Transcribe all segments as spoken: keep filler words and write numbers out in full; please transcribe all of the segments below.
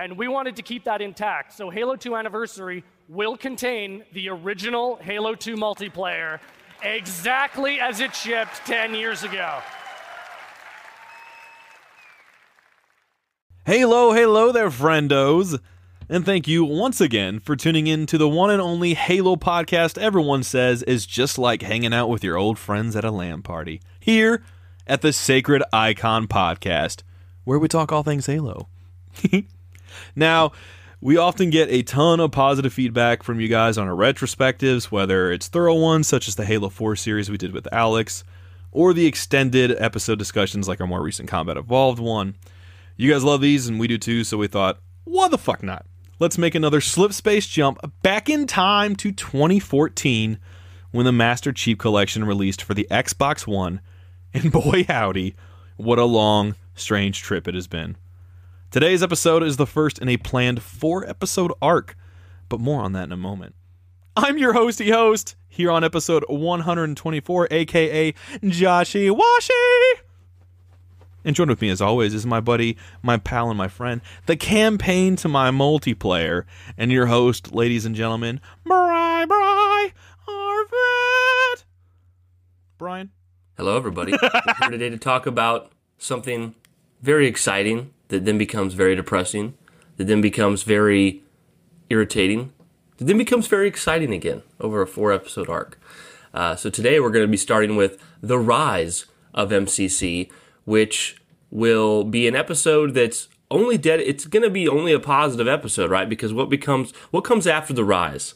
and we wanted to keep that intact. So Halo two Anniversary will contain the original Halo two multiplayer exactly as it shipped ten years ago. Hello, hello there, friendos. And thank you once again for tuning in to the one and only Halo podcast everyone says is just like hanging out with your old friends at a LAN party. Here at the Sacred Icon Podcast, where we talk all things Halo. Now, we often get a ton of positive feedback from you guys on our retrospectives, whether it's thorough ones such as the Halo four series we did with Alex, or the extended episode discussions like our more recent Combat Evolved one. You guys love these, and we do too, so we thought, why the fuck not? Let's make another slip space jump back in time to twenty fourteen, when the Master Chief Collection released for the Xbox One, and boy howdy, what a long, strange trip it has been. Today's episode is the first in a planned four-episode arc, but more on that in a moment. I'm your hosty host, here on episode one twenty-four, a k a. Joshy Washy! And joined with me, as always, is my buddy, my pal, and my friend, the campaign to my multiplayer, and your host, ladies and gentlemen, Bri Bri Arvet! Brian? Hello, everybody. We're here today to talk about something very exciting that then becomes very depressing, that then becomes very irritating, that then becomes very exciting again over a four-episode arc. Uh, so today we're going to be starting with The Rise of M C C, which will be an episode that's only dead. It's going to be only a positive episode, right? Because what becomes what comes after The Rise?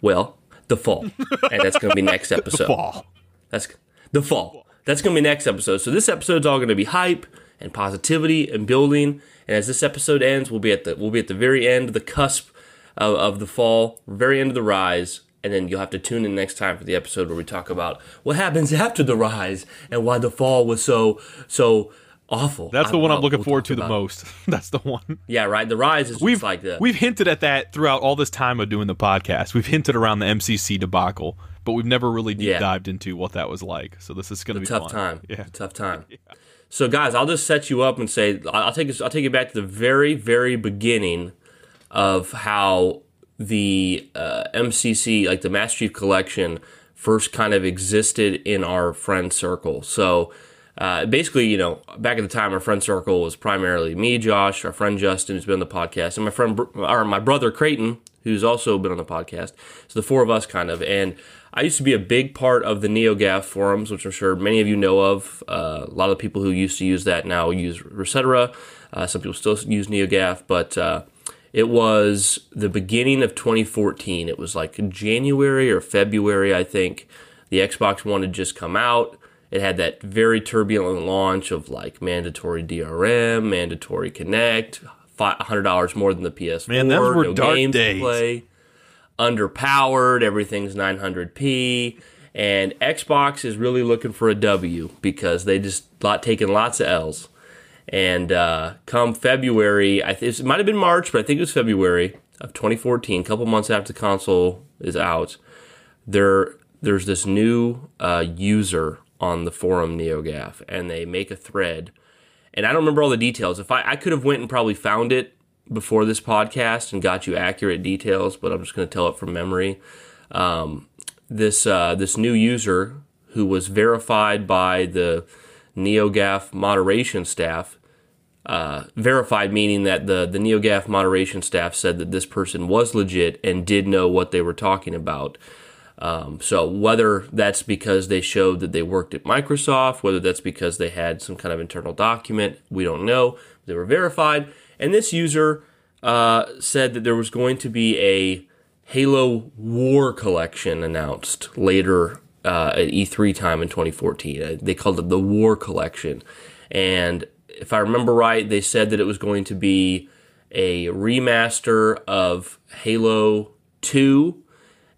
Well, The Fall. And that's going to be next episode. The Fall. That's The Fall. That's going to be next episode. So this episode's all going to be hype and positivity and building, and as this episode ends, we'll be at the we'll be at the very end, the cusp of, of the fall, very end of the rise, and then you'll have to tune in next time for the episode where we talk about what happens after the rise and why the fall was so so awful. That's the one I'm looking forward to the most. That's the one. Yeah, right. The rise is just like that. We've hinted at that throughout all this time of doing the podcast. We've hinted around the M C C debacle, but we've never really deep yeah. dived into what that was like. So this is going to be tough time. Yeah, tough time. Yeah. So, guys, I'll just set you up and say I'll take it, I'll take you back to the very, very beginning of how the uh, M C C, like the Master Chief Collection, first kind of existed in our friend circle. So, uh, basically, you know, back at the time, our friend circle was primarily me, Josh, our friend Justin, who's been on the podcast, and my friend or my brother Creighton, who's also been on the podcast. So the four of us, kind of, and I used to be a big part of the NeoGAF forums, which I'm sure many of you know of. Uh, a lot of people who used to use that now use Resetera. Uh, some people still use NeoGAF, but uh, it was the beginning of twenty fourteen. It was like January or February, I think. The Xbox One had just come out. It had that very turbulent launch of like mandatory D R M, mandatory Connect, one hundred dollars more than the P S four. Man, those were no dark games days. To play. Underpowered, everything's nine hundred p, and Xbox is really looking for a W because they just lot taking lots of L's. And uh, come February, I th- it might have been March, but I think it was February of twenty fourteen, a couple months after the console is out, there there's this new uh, user on the forum NeoGAF, and they make a thread, And I don't remember all the details. If I, I could have went and probably found it before this podcast and got you accurate details, but I'm just going to tell it from memory. Um, this uh, this new user who was verified by the NeoGAF moderation staff, uh, verified meaning that the, the NeoGAF moderation staff said that this person was legit and did know what they were talking about. Um, so whether that's because they showed that they worked at Microsoft, whether that's because they had some kind of internal document, we don't know. They were verified. And this user uh, said that there was going to be a Halo War collection announced later uh, at E three time in twenty fourteen. Uh, they called it the War Collection. And if I remember right, they said that it was going to be a remaster of Halo two.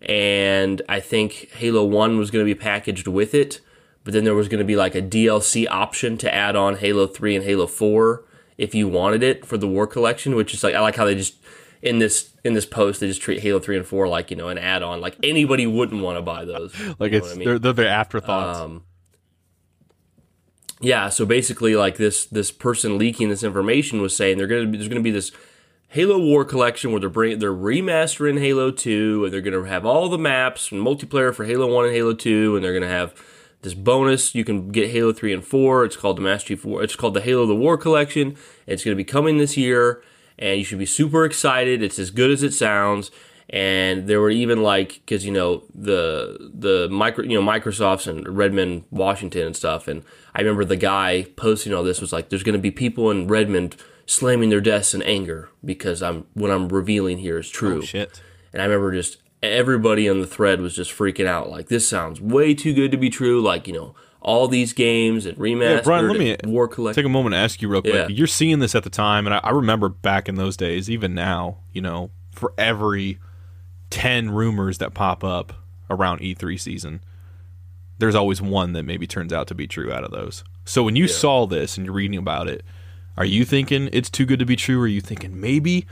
And I think Halo one was going to be packaged with it, but then there was going to be like a D L C option to add on Halo three and Halo four if you wanted it for the War Collection, which is like, I like how they just, in this in this post, they just treat Halo three and four like, you know, an add-on. Like, anybody wouldn't want to buy those. Like, you know, it's I mean? they're, they're the afterthoughts. Um, yeah, so basically, like, this this person leaking this information was saying they're going to be, there's going to be this Halo War Collection where they're bringing, they're remastering Halo two, and they're going to have all the maps and multiplayer for Halo one and Halo two, and they're going to have this bonus. You can get Halo three and four. It's called the Master Chief War. It's called the Halo the War Collection. It's going to be coming this year, and you should be super excited. It's as good as it sounds. And there were even like, because you know the the micro, you know Microsoft's and Redmond, Washington, and stuff. And I remember the guy posting all this was like, "There's going to be people in Redmond slamming their desks in anger because I'm what I'm revealing here is true." Oh, shit. And I remember just everybody on the thread was just freaking out. Like, this sounds way too good to be true. Like, you know, all these games and remastered. Yeah, Brian, let me War Collect- take a moment to ask you real quick. Yeah. You're seeing this at the time, and I, I remember back in those days, even now, you know, for every ten rumors that pop up around E three season, there's always one that maybe turns out to be true out of those. So when you yeah. saw this and you're reading about it, are you thinking it's too good to be true? Or are you thinking maybe,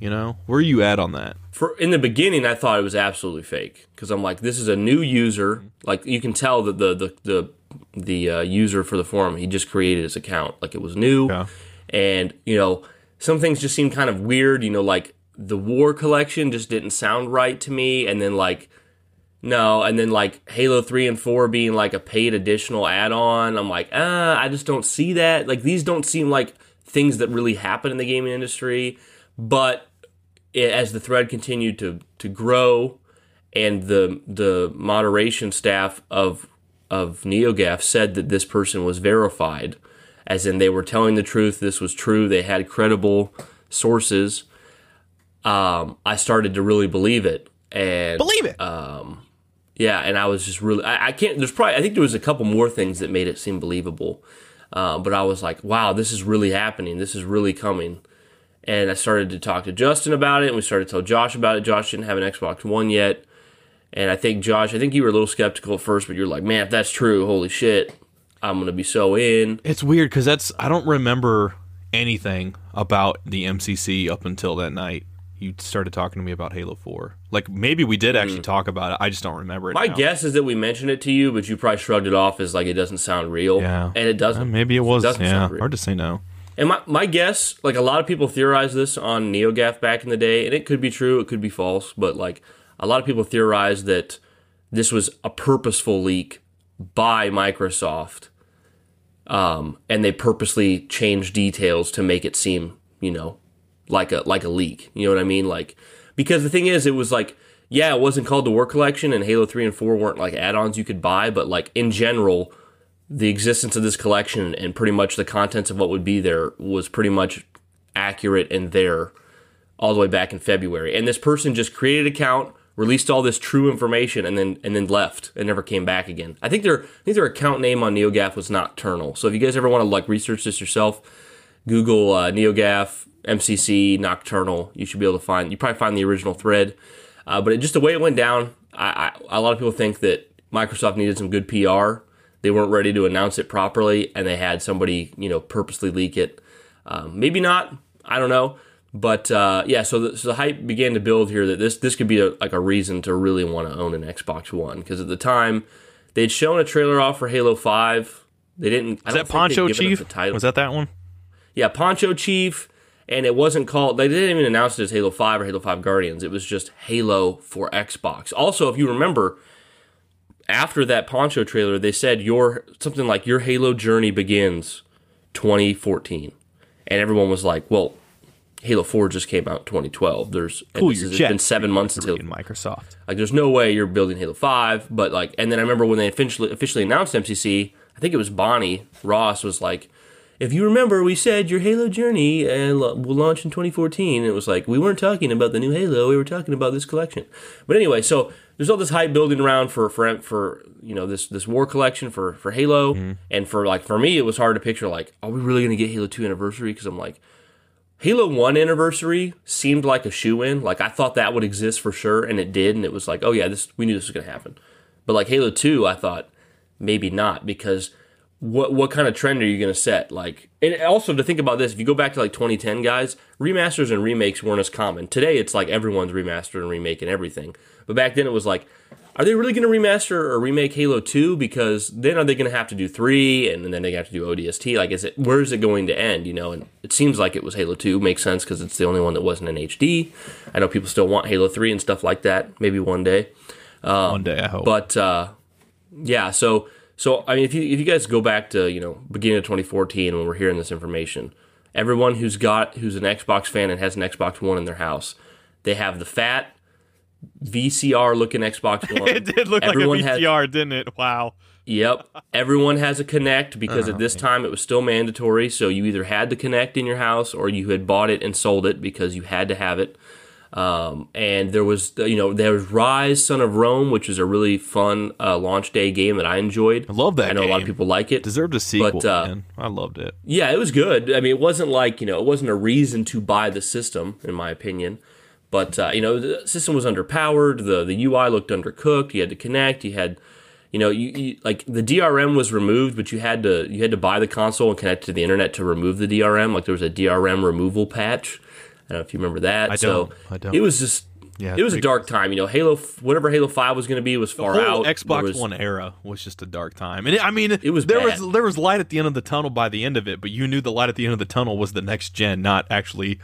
you know, where are you at on that? For in the beginning, I thought it was absolutely fake because I'm like, this is a new user. Like, you can tell that the the the, the uh, user for the forum, he just created his account. Like, it was new, yeah. and you know, some things just seem kind of weird. You know, like the War Collection just didn't sound right to me, and then like. No, and then like Halo three and four being like a paid additional add-on, I'm like, ah, I just don't see that. Like, these don't seem like things that really happen in the gaming industry. But it, as the thread continued to to grow, and the the moderation staff of of NeoGAF said that this person was verified, as in they were telling the truth. This was true. They had credible sources. Um, I started to really believe it and believe it. Um, Yeah, and I was just really, I, I can't, there's probably, I think there was a couple more things that made it seem believable. Uh, but I was like, wow, this is really happening. This is really coming. And I started to talk to Justin about it, and we started to tell Josh about it. Josh didn't have an Xbox One yet. And I think, Josh, I think you were a little skeptical at first, but you're like, man, if that's true, holy shit, I'm going to be so in. It's weird because that's, I don't remember anything about the M C C up until that night. You started talking to me about Halo four. Like, maybe we did actually mm. talk about it. I just don't remember it. My now. guess is that we mentioned it to you, but you probably shrugged it off as like it doesn't sound real. Yeah. And it doesn't. Uh, maybe it was. It doesn't yeah. sound real. Hard to say no. And my, my guess, like, a lot of people theorized this on NeoGAF back in the day, and it could be true, it could be false, but like a lot of people theorized that this was a purposeful leak by Microsoft, um, and they purposely changed details to make it seem, you know, like a like a leak. You know what I mean? Like, because the thing is, it was like, yeah, it wasn't called the War Collection, and Halo three and four weren't like add-ons you could buy, but like in general, the existence of this collection and pretty much the contents of what would be there was pretty much accurate and there all the way back in February. And this person just created an account, released all this true information, and then and then left and never came back again. I think their I think their account name on NeoGAF was Nocturnal. So if you guys ever want to like research this yourself, Google uh, NeoGAF M C C Nocturnal. You should be able to find, you probably find the original thread. Uh, but it, just the way it went down, I, I, a lot of people think that Microsoft needed some good P R. They weren't ready to announce it properly, and they had somebody, you know, purposely leak it. Um, maybe not. I don't know. But uh, yeah, so the, so the hype began to build here that this this could be a, like a reason to really want to own an Xbox One, because at the time they'd shown a trailer off for Halo five. They didn't. Is that Poncho Chief? Was that that one? yeah, Poncho Chief, and it wasn't called, they didn't even announce it as Halo five or Halo five Guardians. It was just Halo for Xbox. Also, if you remember, after that Poncho trailer, they said your something like, your Halo journey begins twenty fourteen. And everyone was like, well, Halo four just came out in twenty twelve. There's cool, and it's been seven months until Microsoft. Like, there's no way you're building Halo five. But like, and then I remember when they officially, officially announced M C C, I think it was Bonnie Ross was like, if you remember, we said your Halo journey uh, will launch in twenty fourteen. And it was like, we weren't talking about the new Halo. We were talking about this collection. But anyway, so there's all this hype building around for for, for you know this this war collection for for Halo. Mm-hmm. And for like for me, it was hard to picture like, are we really going to get Halo two anniversary? Because I'm like, Halo one anniversary seemed like a shoe-in. Like, I thought that would exist for sure, and it did. And it was like, oh yeah, this we knew this was going to happen. But like Halo two, I thought maybe not, because what what kind of trend are you going to set? Like, and also to think about this, if you go back to like twenty ten, guys, remasters and remakes weren't as common. Today, it's like everyone's remastered and remaking everything. But back then, it was like, are they really going to remaster or remake Halo two? Because then are they going to have to do three, and then they have to do O D S T? Like, is it where is it going to end? You know, and it seems like it was Halo two. Makes sense because it's the only one that wasn't in H D. I know people still want Halo three and stuff like that. Maybe one day. Um, one day, I hope. But uh, yeah, so. So, I mean, if you if you guys go back to, you know, beginning of twenty fourteen when we're hearing this information, everyone who's got, who's an Xbox fan and has an Xbox One in their house, they have the fat V C R-looking Xbox One. It did look everyone like a V C R, has, didn't it? Wow. Yep. Everyone has a Kinect because uh-huh. at this time it was still mandatory, so you either had the Kinect in your house or you had bought it and sold it because you had to have it. Um, and there was, you know, there was Rise, Son of Rome, which is a really fun uh, launch day game that I enjoyed. I love that game. I know game. A lot of people like it. Deserved a sequel, but, uh, man. I loved it. Yeah, it was good. I mean, it wasn't like, you know, it wasn't a reason to buy the system, in my opinion. But, uh, you know, the system was underpowered. The the U I looked undercooked. You had to Kinect. You had, you know, you, you like the D R M was removed, but you had to you had to buy the console and connect to the internet to remove the D R M. Like, there was a D R M removal patch. I don't know if you remember that. I don't. So I don't. It was just, yeah, it was a dark time. You know, Halo, whatever Halo five was going to be was far out. The Xbox was, One era was just a dark time. And it, I mean, it was there bad. was there was light at the end of the tunnel by the end of it, but you knew the light at the end of the tunnel was the next gen, not actually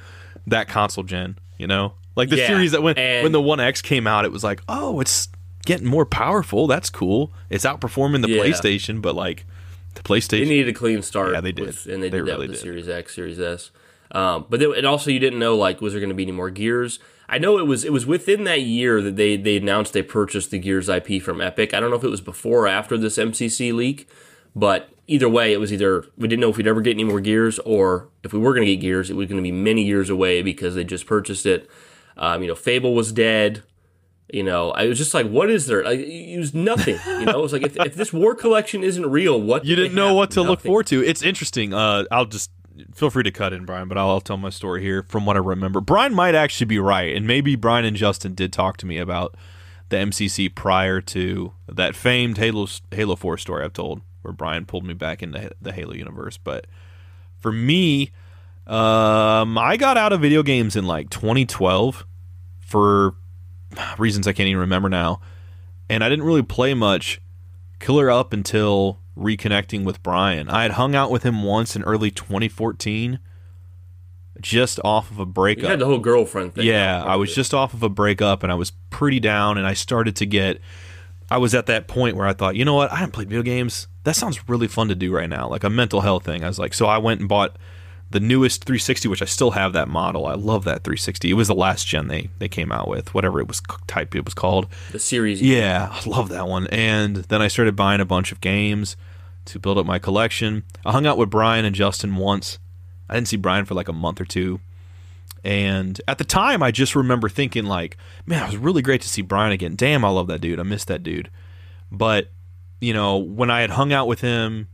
that console gen, you know? Like the yeah, series that when, when the One X came out, it was like, oh, it's getting more powerful. That's cool. It's outperforming the yeah. PlayStation, but like the PlayStation. They needed a clean start. Yeah, they did. With, and they, they did that really with the did. Series X, Series S. Um, but then, and also you didn't know, like, was there going to be any more Gears? I know it was it was within that year that they, they announced they purchased the Gears I P from Epic. I don't know if it was before or after this M C C leak, but either way, it was either we didn't know if we'd ever get any more Gears, or if we were going to get Gears, it was going to be many years away because they just purchased it. Um, you know, Fable was dead. You know, I was just like, what is there? Like, it was nothing. You know, it was like, if, if this war collection isn't real, what You didn't know what to nothing. Look forward to. It's interesting. Uh, I'll just... Feel free to cut in, Brian, but I'll, I'll tell my story here from what I remember. Brian might actually be right, and maybe Brian and Justin did talk to me about the M C C prior to that famed Halo Halo four story I've told, where Brian pulled me back into the Halo universe. But for me, um, I got out of video games in like twenty twelve for reasons I can't even remember now, and I didn't really play much killer up until reconnecting with Brian. I had hung out with him once in early twenty fourteen, just off of a breakup. You had the whole girlfriend thing. Yeah, I was just off of a breakup, and I was pretty down, and I started to get... I was at that point where I thought, you know what, I haven't played video games. That sounds really fun to do right now, like a mental health thing. I was like, so I went and bought the newest three sixty, which I still have that model. I love that three sixty. It was the last gen they, they came out with, whatever it was type it was called. The series. Yeah, I love that one. And then I started buying a bunch of games to build up my collection. I hung out with Brian and Justin once. I didn't see Brian for like a month or two. And at the time, I just remember thinking like, man, it was really great to see Brian again. Damn, I love that dude. I miss that dude. But, you know, when I had hung out with him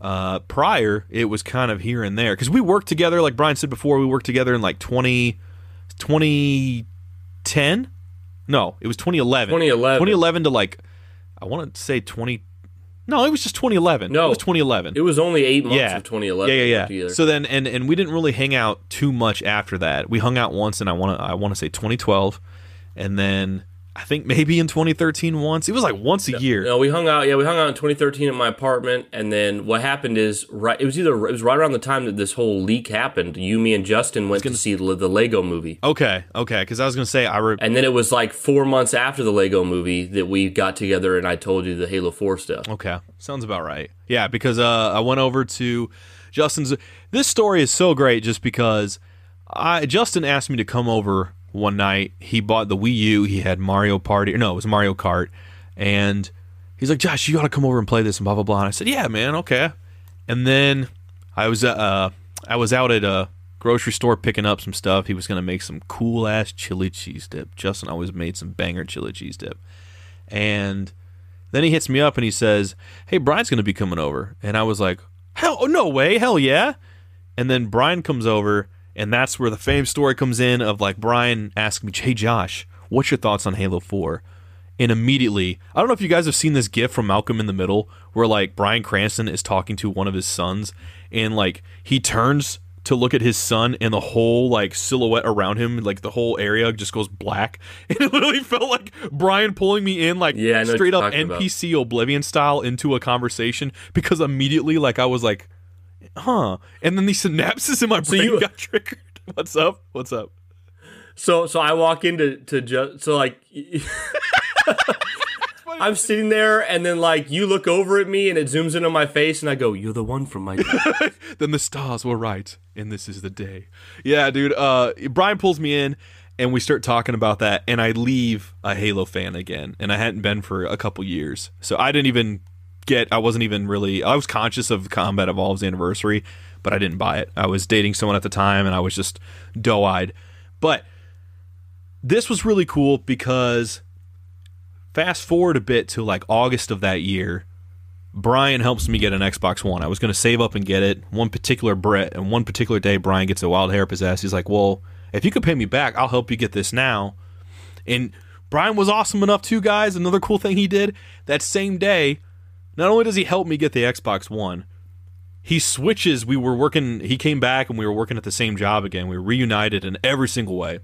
Uh, prior, it was kind of here and there because we worked together. Like Brian said before, we worked together in like twenty ten. No, it was twenty eleven. twenty eleven. twenty eleven to like, I want to say twenty. No, it was just twenty eleven. No, it was twenty eleven. It was only eight months yeah. of twenty eleven. Yeah, yeah, yeah. So then, and and we didn't really hang out too much after that. We hung out once, and I want to, I want to say twenty twelve, and then I think maybe in twenty thirteen once. It was like once a no, year. No, we hung out. Yeah, we hung out in twenty thirteen at my apartment. And then what happened is, right, it was either it was right around the time that this whole leak happened. You, me, and Justin went gonna, to see the, the Lego movie. Okay, okay, because I was going to say I. Re- and then it was like four months after the Lego movie that we got together, and I told you the Halo four stuff. Okay, sounds about right. Yeah, because uh, I went over to Justin's. This story is so great just because I Justin asked me to come over. One night, he bought the Wii U, he had Mario Party, no, it was Mario Kart, and he's like, Josh, you gotta come over and play this, and blah, blah, blah, and I said, yeah, man, okay, and then I was, uh, I was out at a grocery store picking up some stuff. He was gonna make some cool-ass chili cheese dip. Justin always made some banger chili cheese dip, and then he hits me up, and he says, hey, Brian's gonna be coming over, and I was like, hell, no way, hell yeah, and then Brian comes over. And that's where the fame story comes in of, like, Brian asked me, hey, Josh, what's your thoughts on Halo four? And immediately, I don't know if you guys have seen this gif from Malcolm in the Middle where, like, Bryan Cranston is talking to one of his sons and, like, he turns to look at his son and the whole, like, silhouette around him, like, the whole area just goes black. And it literally felt like Brian pulling me in, like, yeah, straight up N P C about. Oblivion style into a conversation because immediately, like, I was like, huh. And then the synapses in my brain so you, got triggered. What's up? What's up? So so I walk into to ju- so like I'm sitting there and then like you look over at me and it zooms in on my face and I go, you're the one from my day. Then the stars were right and this is the day. Yeah, dude. Uh, Brian pulls me in and we start talking about that and I leave a Halo fan again and I hadn't been for a couple years. So I didn't even Get, I wasn't even really, I was conscious of Combat Evolved's anniversary, but I didn't buy it. I was dating someone at the time, and I was just doe-eyed. But this was really cool because fast forward a bit to like August of that year, Brian helps me get an Xbox One. I was going to save up and get it. One particular Brett, and one particular day, Brian gets a wild hair possessed. He's like, well, if you could pay me back, I'll help you get this now. And Brian was awesome enough too, guys. Another cool thing he did that same day, not only does he help me get the Xbox One, he switches. We were working, he came back and we were working at the same job again. We were reunited in every single way.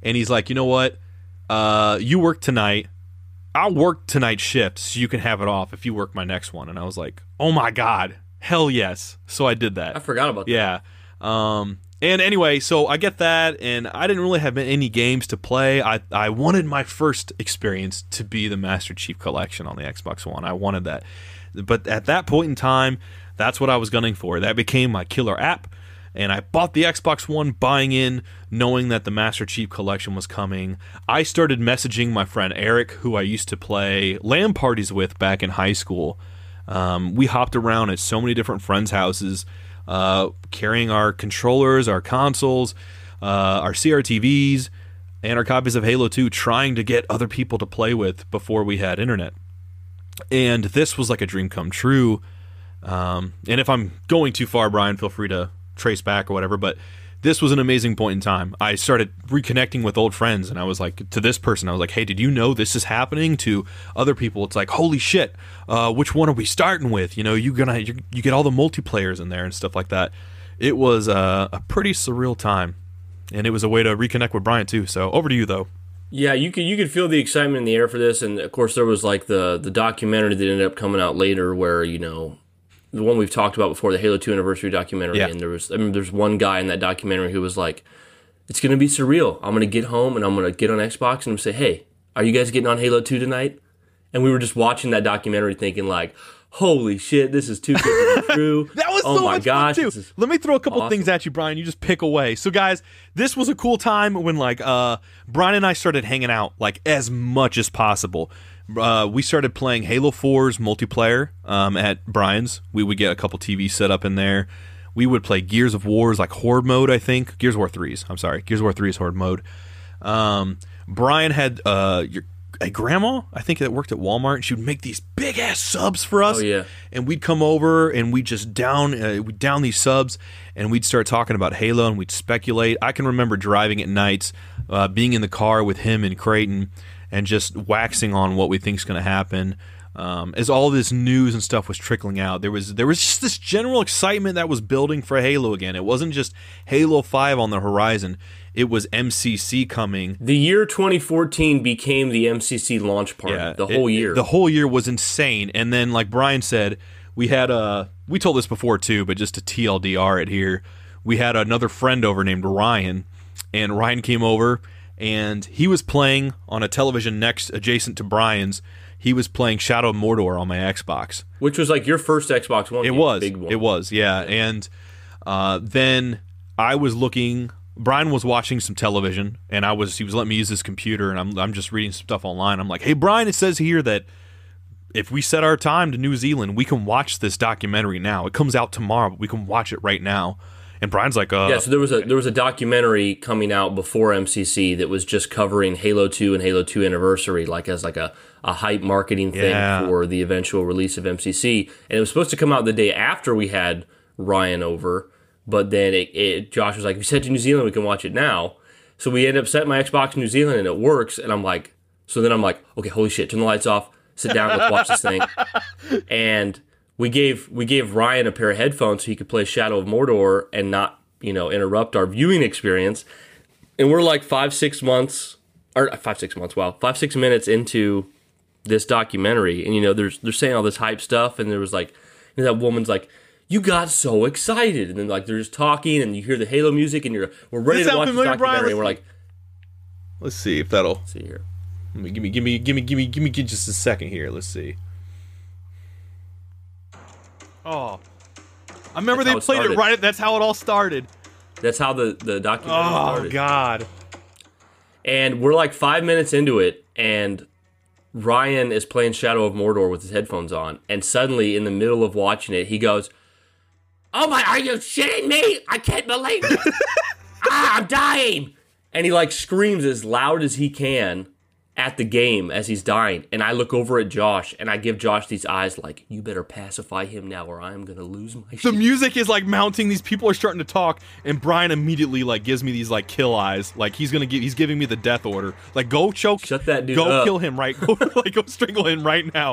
And he's like, you know what? Uh, you work tonight. I'll work tonight's shift so you can have it off if you work my next one. And I was like, oh my God, hell yes. So I did that. I forgot about that. Yeah. Um, and anyway, so I get that. And I didn't really have any games to play. I, I wanted my first experience to be the Master Chief Collection on the Xbox One. I wanted that. But at that point in time, that's what I was gunning for. That became my killer app, and I bought the Xbox One buying in, knowing that the Master Chief Collection was coming. I started messaging my friend Eric, who I used to play LAN parties with back in high school. Um, we hopped around at so many different friends' houses, uh, carrying our controllers, our consoles, uh, our C R T Vs, and our copies of Halo two, trying to get other people to play with before we had internet. And this was like a dream come true. Um, and if I'm going too far, Brian, feel free to trace back or whatever. But this was an amazing point in time. I started reconnecting with old friends. And I was like, to this person, I was like, hey, did you know this is happening? To other people, it's like, holy shit, uh, which one are we starting with? You know, you're gonna, you're, you get all the multiplayers in there and stuff like that. It was uh, a pretty surreal time. And it was a way to reconnect with Brian, too. So over to you, though. Yeah, you could you could feel the excitement in the air for this, and of course there was like the the documentary that ended up coming out later, where you know the one we've talked about before, the Halo two anniversary documentary, yeah. And there was I mean, there's one guy in that documentary who was like, "It's gonna be surreal. I'm gonna get home and I'm gonna get on Xbox and I'm gonna say, hey, are you guys getting on Halo two tonight?" And we were just watching that documentary, thinking like, "Holy shit, this is too good to be true." That was oh so my much gosh, fun too. Let me throw a couple awesome. things at you, Brian. You just pick away. So, guys, this was a cool time when, like, uh, Brian and I started hanging out like as much as possible. Uh, we started playing Halo four's multiplayer um, at Brian's. We would get a couple T Vs set up in there. We would play Gears of War's like Horde mode, I think. Gears of War three's. I'm sorry, Gears of War three's Horde mode. Um, Brian had uh, your. a grandma, I think, that worked at Walmart. She would make these big-ass subs for us. Oh, yeah. And we'd come over, and we'd just down uh, we'd down these subs, and we'd start talking about Halo, and we'd speculate. I can remember driving at nights, uh, being in the car with him and Creighton, and just waxing on what we think's going to happen. Um, as all this news and stuff was trickling out, there was there was just this general excitement that was building for Halo again. It wasn't just Halo five on the horizon. It was M C C coming. The year twenty fourteen became the M C C launch party. Yeah, the whole it, year. It, the whole year was insane. And then, like Brian said, we had a... We told this before, too, but just to T L D R it here. We had another friend over named Ryan, and Ryan came over, and he was playing on a television next adjacent to Brian's. He was playing Shadow of Mordor on my Xbox. Which was like your first Xbox One. It was. Big one. It was, yeah. And uh, then I was looking... Brian was watching some television, and I was he was letting me use his computer, and I'm I'm just reading some stuff online. I'm like, hey, Brian, it says here that if we set our time to New Zealand, we can watch this documentary now. It comes out tomorrow, but we can watch it right now. And Brian's like, uh... Yeah, so there was a there was a documentary coming out before M C C that was just covering Halo two and Halo two Anniversary, like as like a, a hype marketing thing yeah. for the eventual release of M C C. And it was supposed to come out the day after we had Ryan over, but then it, it, Josh was like, if you said to New Zealand, we can watch it now. So we end up setting my Xbox in New Zealand, and it works, and I'm like... So then I'm like, okay, holy shit, turn the lights off, sit down, let's watch this thing. And... We gave we gave Ryan a pair of headphones so he could play Shadow of Mordor and not, you know, interrupt our viewing experience. And we're like five, six months, or five, six months, wow, five, six minutes into this documentary. And, you know, there's, they're saying all this hype stuff. And there was like, you know, that woman's like, you got so excited. And then like, they're just talking and you hear the Halo music and you're, we're ready this to watch this documentary. Brian, and we're like, let's see if that'll, let's see here. Give me, give me, give me, give me, give me, give me just a second here. Let's see. Oh, I remember that's they played it, it right. That's how it all started. That's how the, the documentary oh, started. Oh, God. And we're like five minutes into it, and Ryan is playing Shadow of Mordor with his headphones on, and suddenly, in the middle of watching it, he goes, oh my, are you shitting me? I can't believe it. ah, I'm dying. And he like screams as loud as he can at the game as he's dying, and I look over at Josh, and I give Josh these eyes like, you better pacify him now or I'm gonna lose my shit. The music is like mounting, these people are starting to talk, and Brian immediately like gives me these like kill eyes, like he's gonna give, he's giving me the death order, like go choke, shut that dude go up. Kill him right, go, like go strangle him right now.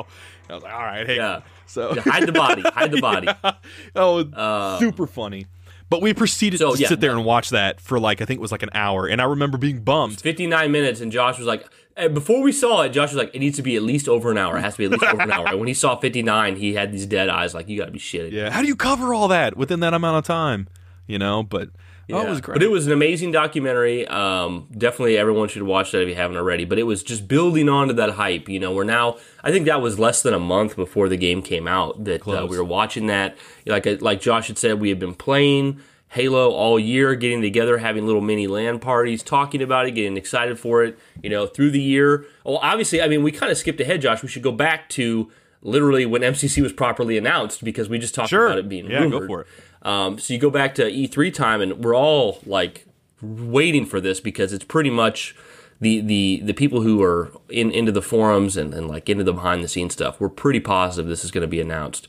And I was like, all right, hey, yeah. So yeah, hide the body, hide the body. Yeah. Oh, um, super funny. But we proceeded so, to yeah, sit there and watch that for like, I think it was like an hour, and I remember being bummed. fifty-nine minutes, and Josh was like, before we saw it, Josh was like, it needs to be at least over an hour. It has to be at least over an hour. And when he saw fifty-nine, he had these dead eyes like, you got to be shitting. Yeah. How do you cover all that within that amount of time? You know, but yeah. Oh, it was great. But it was an amazing documentary. Um, definitely everyone should watch that if you haven't already. But it was just building on to that hype. You know, we're now, I think that was less than a month before the game came out that uh, we were watching that. Like, like Josh had said, we had been playing Halo all year, getting together, having little mini LAN parties, talking about it, getting excited for it, you know, through the year. Well, obviously, I mean, we kind of skipped ahead, Josh. We should go back to literally when M C C was properly announced because we just talked sure. about it being yeah, rumored. Yeah, go for it. Um, so you go back to E three time, and we're all, like, waiting for this because it's pretty much the the, the people who are in into the forums and, and, like, into the behind-the-scenes stuff. We're pretty positive this is going to be announced.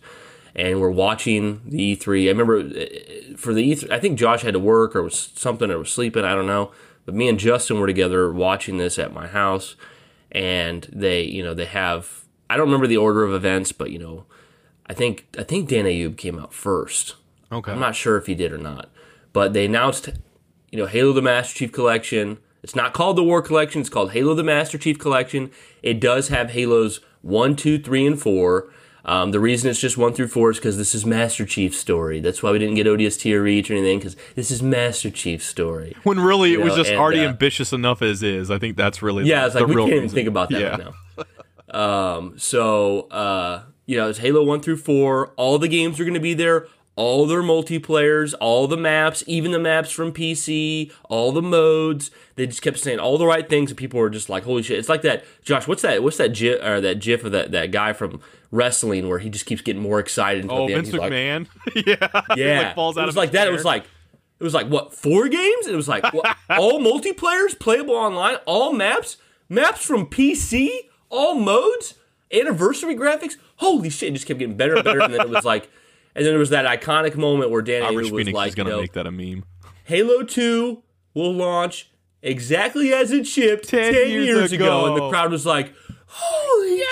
And we're watching the E three. I remember for the E three, I think Josh had to work or was something or was sleeping, I don't know. But me and Justin were together watching this at my house. And they, you know, they have, I don't remember the order of events, but, you know, I think I think Dan Ayoub came out first. Okay. I'm not sure if he did or not. But they announced, you know, Halo the Master Chief Collection. It's not called the War Collection. It's called Halo the Master Chief Collection. It does have Halos one, two, three, and four. Um, the reason it's just one through four is because this is Master Chief's story. That's why we didn't get O D S T or Reach or anything, because this is Master Chief's story. When really you it know? was just and, already uh, ambitious enough as is. I think that's really yeah, the, it's like, the real Yeah, we can't reason. even think about that yeah. right now. Um, so, uh, you know, it's Halo one through four. All the games are going to be there. All their multiplayers, all the maps, even the maps from P C, all the modes. They just kept saying all the right things, and people were just like, holy shit. It's like that, Josh, what's that What's that gif, or that gif of that, that guy from wrestling where he just keeps getting more excited? Until oh, the end. Vince McMahon? Like, yeah. Yeah. Like falls out it was of like that. Chair. It was like, it was like, what, four games? It was like, what, all multiplayers, playable online, all maps, maps from P C, all modes, anniversary graphics. Holy shit, it just kept getting better and better, and then it was like, and then there was that iconic moment where Dan Ayoub was like, gonna you know, make that a meme. Halo two will launch exactly as it shipped ten, ten years, years ago. ago. And the crowd was like, holy yeah.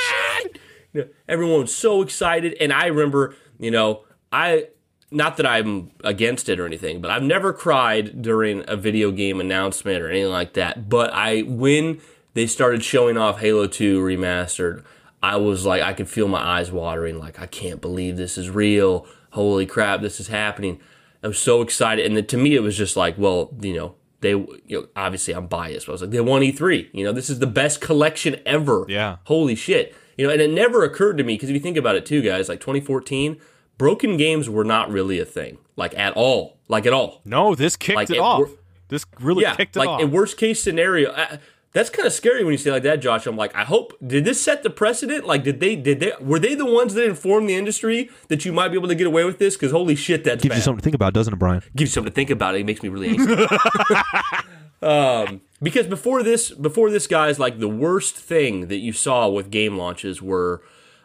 shit. you know, everyone was so excited. And I remember, you know, I, not that I'm against it or anything, but I've never cried during a video game announcement or anything like that. But I, when they started showing off Halo two Remastered, I was like, I could feel my eyes watering. Like, I can't believe this is real. Holy crap, this is happening. I was so excited. And then to me, it was just like, well, you know, they, you know, obviously I'm biased, but I was like, they won E three. You know, this is the best collection ever. Yeah. Holy shit. You know, and it never occurred to me, because if you think about it too, guys, like twenty fourteen, broken games were not really a thing, like at all, like at all. No, this kicked like, it off. Wor- this really yeah, kicked it like, off. Like, in worst case scenario, I, that's kind of scary when you say it like that, Josh. I'm like, I hope, did this set the precedent? Like, did they, did they, were they the ones that informed the industry that you might be able to get away with this? Because holy shit, that's gives bad. You something to think about, doesn't it, Brian? Gives you something to think about. It makes me really anxious. um, because before this, before this, guys, like the worst thing that you saw with game launches were,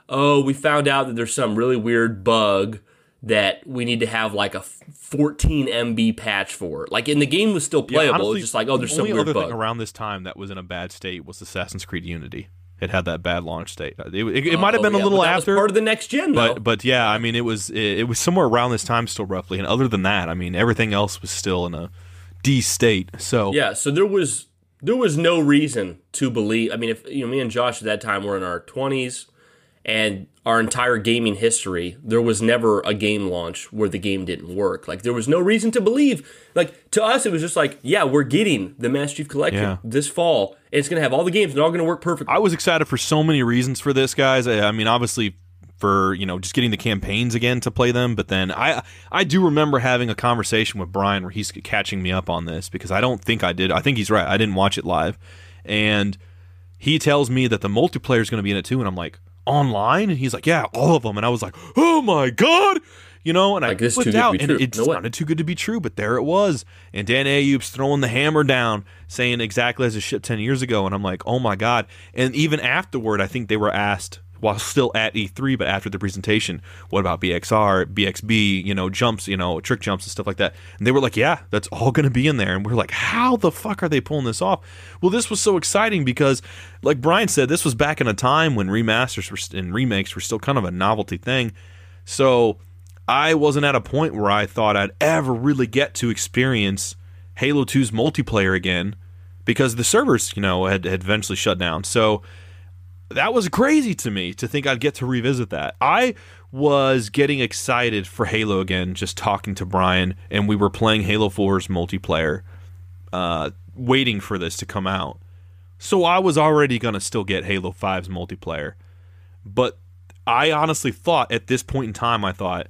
oh, we found out that there's some really weird bug that we need to have like a fourteen megabyte patch for. Like, and the game was still playable. Yeah, honestly, it was just like, oh, there's some weird bug. The only other thing around this time that was in a bad state was Assassin's Creed Unity. It had that bad launch state. It, it, it oh, might have been yeah, a little that after. Was part of the next gen, though. But, but yeah, I mean, it was it, it was somewhere around this time still roughly. And other than that, I mean, everything else was still in a D state. So yeah, so there was there was no reason to believe. I mean, if you know, me and Josh at that time were in our twenties. And our entire gaming history, there was never a game launch where the game didn't work. Like, there was no reason to believe. Like, to us, it was just like, yeah, we're getting the Master Chief Collection yeah. this fall. And it's going to have all the games. They're all going to work perfectly. I was excited for so many reasons for this, guys. I, I mean, obviously, for, you know, just getting the campaigns again to play them. But then I I do remember having a conversation with Brian where he's catching me up on this, because I don't think I did. I think he's right. I didn't watch it live. And he tells me that the multiplayer is going to be in it, too. And I'm like, online? And he's like, yeah, all of them. And I was like, oh my god, you know. And like, I flipped out, and it no sounded way. Too good to be true, but there it was. And Dan Ayoub's throwing the hammer down, saying exactly as it shipped ten years ago. And I'm like, oh my god. And even afterward, I think they were asked, while still at E three, but after the presentation, what about B X R, B X B, you know, jumps, you know, trick jumps and stuff like that? And they were like, yeah, that's all going to be in there. And we're like, how the fuck are they pulling this off? Well, this was so exciting because, like Brian said, this was back in a time when remasters were, and remakes were still kind of a novelty thing. So I wasn't at a point where I thought I'd ever really get to experience Halo two's multiplayer again, because the servers, you know, had, had eventually shut down. So that was crazy to me to think I'd get to revisit that. I was getting excited for Halo again, just talking to Brian, and we were playing Halo four's multiplayer, uh, waiting for this to come out. So I was already going to still get Halo five's multiplayer. But I honestly thought at this point in time, I thought,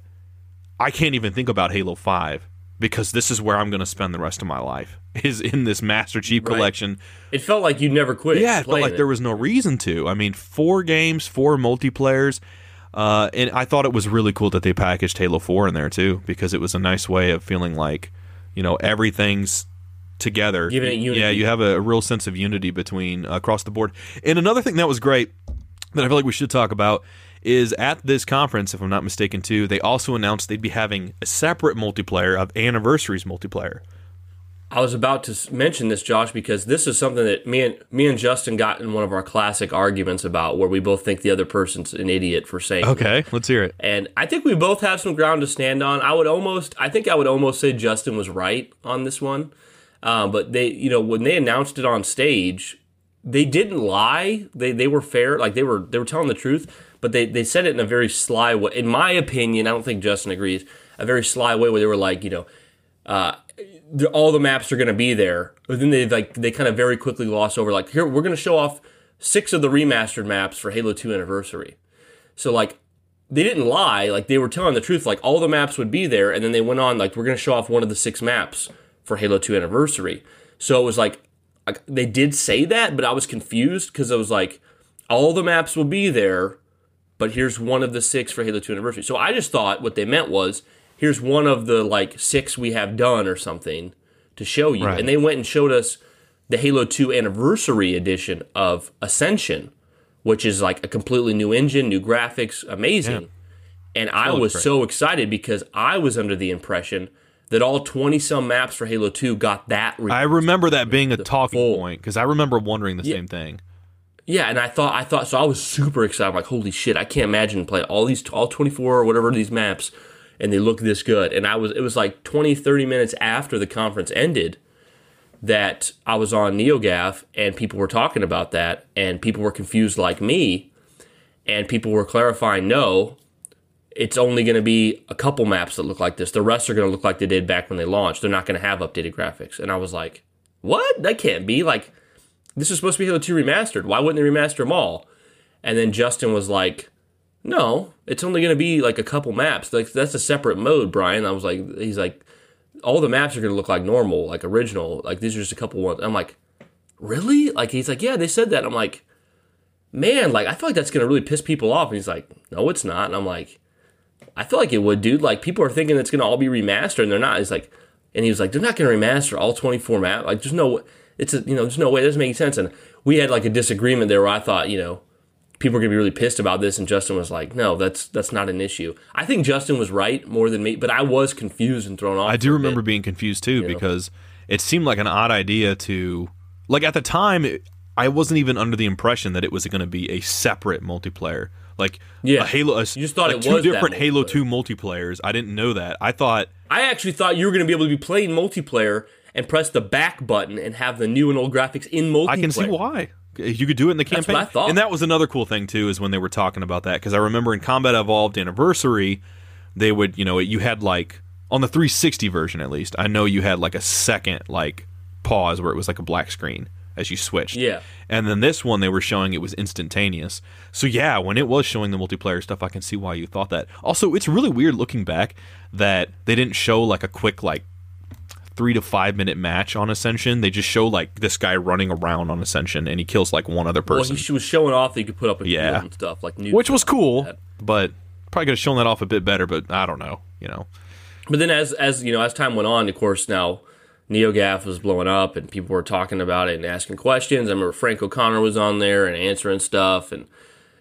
I can't even think about Halo five. Because this is where I'm going to spend the rest of my life, is in this Master Chief right. Collection. It felt like you never quit. Yeah, it felt like it. There was no reason to. I mean, four games, four multiplayers, uh, and I thought it was really cool that they packaged Halo four in there too, because it was a nice way of feeling like, you know, everything's together. Giving it unity. Yeah, you have a, a real sense of unity between uh, across the board. And another thing that was great that I feel like we should talk about is at this conference, if I'm not mistaken too, they also announced they'd be having a separate multiplayer of Anniversary's multiplayer. I was about to mention this, Josh, because this is something that me and me and Justin got in one of our classic arguments about, where we both think the other person's an idiot for saying. Okay, that. Let's hear it. And I think we both have some ground to stand on. I would almost, I think I would almost say Justin was right on this one. Uh, but they, you know, when they announced it on stage, they didn't lie. They they were fair. Like they were they were telling the truth. But they, they said it in a very sly way. In my opinion, I don't think Justin agrees, a very sly way where they were like, you know, uh, all the maps are going to be there. But then they like they kind of very quickly gloss over, like, here, we're going to show off six of the remastered maps for Halo two Anniversary. So, like, they didn't lie. Like, they were telling the truth. Like, all the maps would be there. And then they went on, like, we're going to show off one of the six maps for Halo two Anniversary. So it was like, like they did say that, but I was confused because I was like, all the maps will be there, but here's one of the six for Halo two Anniversary. So I just thought what they meant was, here's one of the, like, six we have done or something to show you. Right. And they went and showed us the Halo two Anniversary edition of Ascension, which is, like, a completely new engine, new graphics, amazing. Yeah. And I was great. So excited because I was under the impression that all twenty-some maps for Halo two got that. Re- I remember that being a talking full. point, because I remember wondering the yeah. same thing. Yeah, and I thought, I thought, so I was super excited. I'm like, holy shit, I can't imagine playing all these, all twenty-four or whatever these maps, and they look this good. And I was, it was like twenty, thirty minutes after the conference ended that I was on NeoGAF, and people were talking about that, and people were confused like me, and people were clarifying, no, it's only going to be a couple maps that look like this. The rest are going to look like they did back when they launched. They're not going to have updated graphics. And I was like, what? That can't be. Like, this is supposed to be Halo two Remastered. Why wouldn't they remaster them all? And then Justin was like, no, it's only going to be like a couple maps. Like, that's a separate mode, Brian. I was like, he's like, all the maps are going to look like normal, like original. Like, these are just a couple ones. I'm like, really? Like, he's like, yeah, they said that. I'm like, man, like, I feel like that's going to really piss people off. And he's like, no, it's not. And I'm like, I feel like it would, dude. Like, people are thinking it's going to all be remastered, and they're not. He's like, and he was like, they're not going to remaster all twenty-four maps. Like, there's no, it's a, you know, there's no way. It doesn't make any sense. And we had like a disagreement there where I thought, you know, people are going to be really pissed about this, and Justin was like, no, that's that's not an issue. I think Justin was right more than me, but I was confused and thrown off. I do remember bit. being confused too, you because know? It seemed like an odd idea to, like, at the time, it, I wasn't even under the impression that it was going to be a separate multiplayer. Like, yeah, a Halo, a, you just thought like it two was different Halo two multiplayers. I didn't know that. I thought I actually thought you were going to be able to be playing multiplayer and press the back button and have the new and old graphics in multiplayer. I can see why you could do it in the campaign. That's what I thought. And that was another cool thing too, is when they were talking about that, because I remember in Combat Evolved Anniversary, they would, you know, you had like on the three sixty version at least. I know you had like a second like pause where it was like a black screen as you switched. Yeah. And then this one, they were showing it was instantaneous. So yeah, when it was showing the multiplayer stuff, I can see why you thought that. Also, it's really weird looking back that they didn't show like a quick like three to five minute match on Ascension. They just show like this guy running around on Ascension and he kills like one other person. Well, he was showing off that you could put up a yeah. and stuff. Like, new Which stuff was cool, like but probably could have shown that off a bit better, but I don't know, you know. But then as, as you know, as time went on, of course, now NeoGAF was blowing up, and people were talking about it and asking questions. I remember Frank O'Connor was on there and answering stuff, and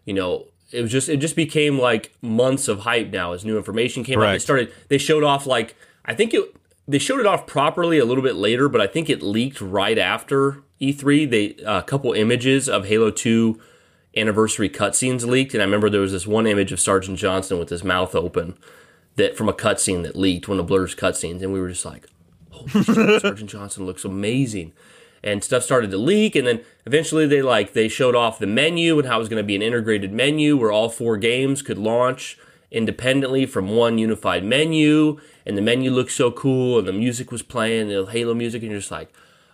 you know, it was just it just became like months of hype. Now, as new information came out, they started they showed off like I think it they showed it off properly a little bit later, but I think it leaked right after E three. They uh, a couple images of Halo two Anniversary cutscenes leaked, and I remember there was this one image of Sergeant Johnson with his mouth open that from a cutscene that leaked, one of Blur's cutscenes, and we were just like, Sergeant Johnson looks amazing, and stuff started to leak. And then eventually they like they showed off the menu and how it was going to be an integrated menu where all four games could launch independently from one unified menu, and the menu looked so cool, and the music was playing, the Halo music, and you're just like,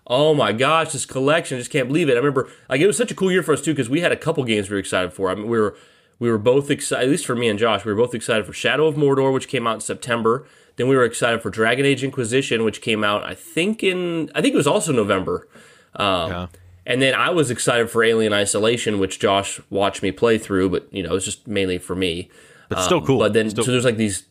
oh my gosh, this collection, I just can't believe it. I remember like it was such a cool year for us too, because we had a couple games we were excited for. I mean, we were we were both excited, at least for me and Josh, we were both excited for Shadow of Mordor, which came out in September. Then we were excited for Dragon Age Inquisition, which came out, I think in, I think it was also November. Um, yeah. And then I was excited for Alien Isolation, which Josh watched me play through, but you know, it was just mainly for me. But um, still cool. But then, still- so there's like these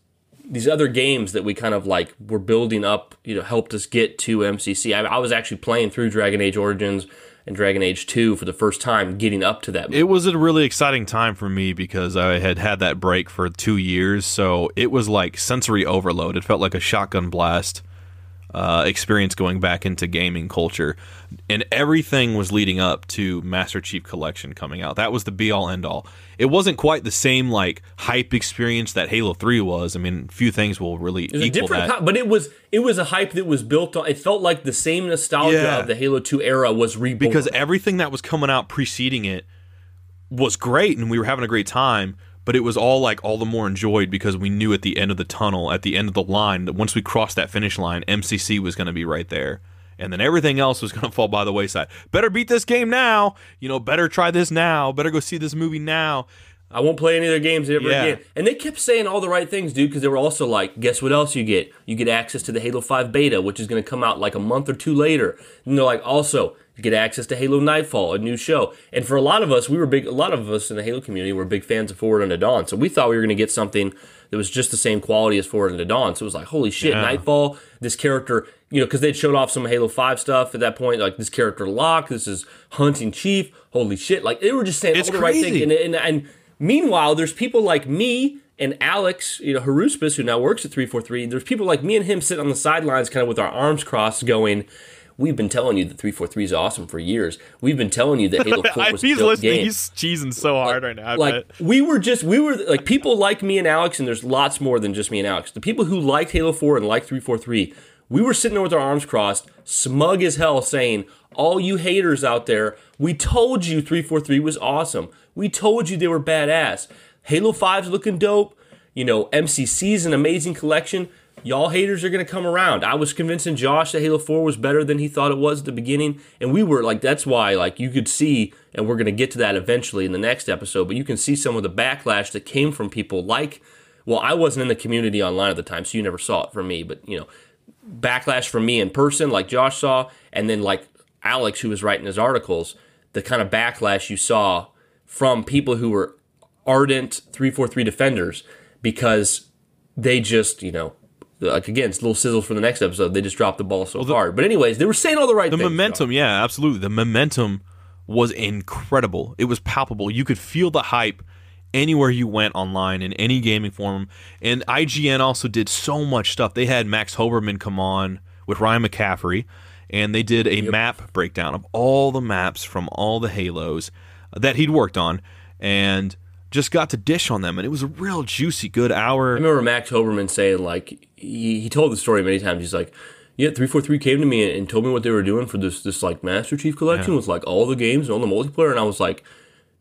these other games that we kind of like were building up, you know, helped us get to M C C. I, I was actually playing through Dragon Age Origins and Dragon Age two for the first time, getting up to that moment. It was a really exciting time for me because I had had that break for two years, so it was like sensory overload. It felt like a shotgun blast uh, experience going back into gaming culture, and everything was leading up to Master Chief Collection coming out. That was the be-all, end-all. It wasn't quite the same like hype experience that Halo three was. I mean, few things will really equal a different that. But it was it was a hype that was built on. It felt like the same nostalgia yeah. of the Halo two era was reborn. Because everything that was coming out preceding it was great, and we were having a great time. But it was all like all the more enjoyed because we knew at the end of the tunnel, at the end of the line, that once we crossed that finish line, M C C was going to be right there. And then everything else was going to fall by the wayside. Better beat this game now. You know, better try this now. Better go see this movie now. I won't play any of their games ever yeah. again. And they kept saying all the right things, dude, because they were also like, guess what else you get? You get access to the Halo five beta, which is going to come out like a month or two later. And they're like, also, you get access to Halo Nightfall, a new show. And for a lot of us, we were big, a lot of us in the Halo community were big fans of Forward Unto Dawn. So we thought we were going to get something that was just the same quality as Forward Unto Dawn. So it was like, holy shit, yeah. Nightfall, this character, you know, because they'd showed off some Halo five stuff at that point, like this character Locke, this is hunting Chief, holy shit. Like, they were just saying it's all the crazy. right things. And, and, and meanwhile, there's people like me and Alex, you know, Haruspis, who now works at three forty-three, there's people like me and him sitting on the sidelines kind of with our arms crossed going, We've been telling you that three four three is awesome for years. We've been telling you that Halo four was a dope game. He's cheesing so hard like, right now. I like bet. we were just we were like people like me and Alex, and there's lots more than just me and Alex. The people who liked Halo four and liked three four three, we were sitting there with our arms crossed, smug as hell, saying, "All you haters out there, we told you three four three was awesome. We told you they were badass. Halo five's looking dope. You know, M C C's an amazing collection. Y'all haters are going to come around." I was convincing Josh that Halo four was better than he thought it was at the beginning. And we were like, that's why, like, you could see, and we're going to get to that eventually in the next episode, but you can see some of the backlash that came from people like, well, I wasn't in the community online at the time, so you never saw it from me, but, you know, backlash from me in person, like Josh saw, and then, like, Alex, who was writing his articles, the kind of backlash you saw from people who were ardent three four three defenders because they just, you know, like, again, it's a little sizzle for the next episode. They just dropped the ball so well, the, hard. But anyways, they were saying all the right the things. The momentum, Josh. Yeah, absolutely. The momentum was incredible. It was palpable. You could feel the hype anywhere you went online in any gaming forum. And I G N also did so much stuff. They had Max Hoberman come on with Ryan McCaffrey, and they did a yep. map breakdown of all the maps from all the Halos that he'd worked on, and just got to dish on them, and it was a real juicy, good hour. I remember Max Hoberman saying, like, he, he told the story many times. He's like, yeah, three four three came to me and, and told me what they were doing for this, this like, Master Chief collection yeah. with, like, all the games and all the multiplayer, and I was like,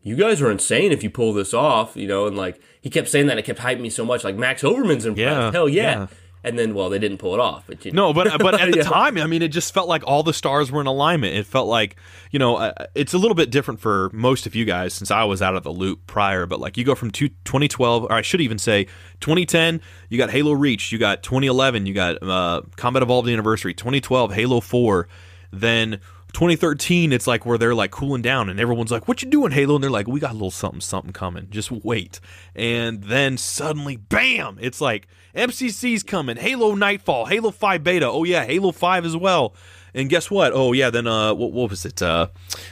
you guys are insane if you pull this off, you know, and, like, he kept saying that, and it kept hyping me so much, like, Max Hoberman's impressed, yeah, hell yeah. yeah. And then, well, they didn't pull it off. But, you know. No, but but at the yeah. time, I mean, it just felt like all the stars were in alignment. It felt like, you know, uh, it's a little bit different for most of you guys since I was out of the loop prior. But, like, you go from two, twenty twelve, or I should even say twenty ten, you got Halo Reach. You got twenty eleven, you got uh, Combat Evolved Anniversary. twenty twelve, Halo four. Then twenty thirteen, it's like where they're, like, cooling down. And everyone's like, what you doing, Halo? And they're like, we got a little something, something coming. Just wait. And then suddenly, bam, it's like, M C C's coming, Halo Nightfall, Halo five Beta, oh yeah, Halo five as well. And guess what? Oh yeah, then uh, what, what was it? Uh,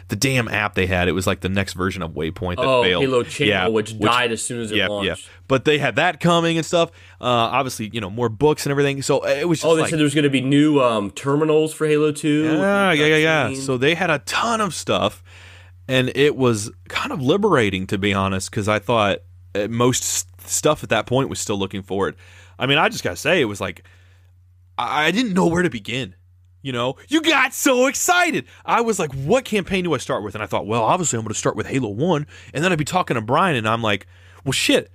the damn app they had, it was like the next version of Waypoint that oh, failed. Oh, Halo Channel, yeah, which, which died as soon as it yeah, launched. Yeah. But they had that coming and stuff. Uh, obviously, you know, more books and everything. So it was just Oh, they like, said there was going to be new um, terminals for Halo two. Yeah, yeah, yeah, yeah. So they had a ton of stuff, and it was kind of liberating, to be honest, because I thought most stuff at that point was still looking forward. I mean, I just got to say, it was like, I didn't know where to begin, you know? You got so excited! I was like, what campaign do I start with? And I thought, well, obviously I'm going to start with Halo one, and then I'd be talking to Brian, and I'm like, well, shit,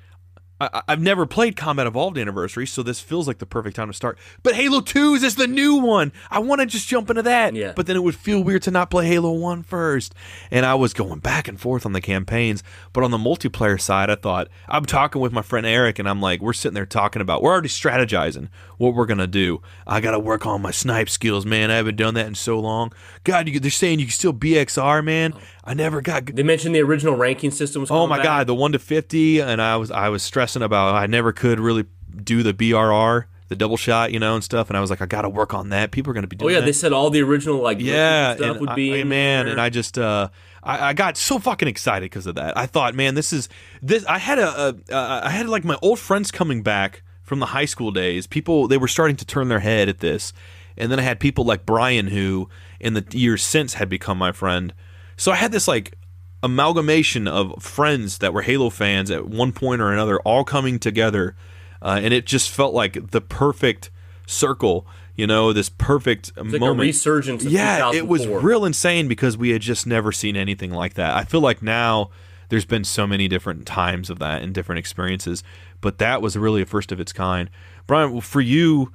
I- I've never played Combat Evolved Anniversary, so this feels like the perfect time to start. But Halo two is just the new one! I want to just jump into that! Yeah. But then it would feel weird to not play Halo one first. And I was going back and forth on the campaigns, but on the multiplayer side, I thought, I'm talking with my friend Eric, and I'm like, we're sitting there talking about, we're already strategizing what we're going to do. I got to work on my snipe skills, man. I haven't done that in so long. God, you, they're saying you can still B X R, man. I never got... They mentioned the original ranking system was coming Oh my back. God, the one to fifty, and I was I was stressing about I never could really do the B R R, the double shot, you know, and stuff, and I was like, I got to work on that. People are going to be doing that. Oh yeah, that. They said all the original, like, yeah, stuff would I, be I, man, there. And I just... Uh, I, I got so fucking excited because of that. I thought, man, this is... this. I had, a, a, uh, I had like, my old friends coming back from the high school days. People, they were starting to turn their head at this, and then I had people like Brian, who, in the years since, had become my friend. So I had this like amalgamation of friends that were Halo fans at one point or another, all coming together, uh, and it just felt like the perfect circle, you know, this perfect it's moment. Like a resurgence of yeah, it was real insane because we had just never seen anything like that. I feel like now there's been so many different times of that and different experiences, but that was really a first of its kind. Brian, for you,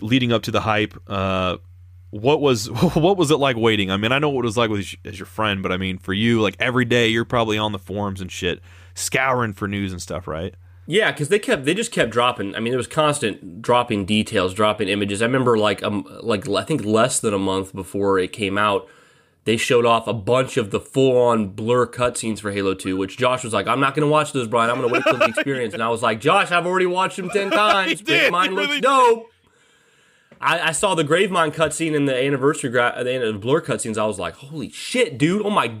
leading up to the hype, uh, What was what was it like waiting? I mean, I know what it was like with, as your friend, but I mean, for you, like, every day you're probably on the forums and shit, scouring for news and stuff, right? Yeah, because they kept they just kept dropping. I mean, there was constant dropping details, dropping images. I remember like um like I think less than a month before it came out, they showed off a bunch of the full on blur cutscenes for Halo two, which Josh was like, "I'm not going to watch those, Brian. I'm going to wait till the experience." And I was like, "Josh, I've already watched them ten times. Did. Mine looks really dope." Did. I, I saw the Gravemind cutscene and the anniversary, gra- the, the blur cutscenes. I was like, "Holy shit, dude! Oh my!"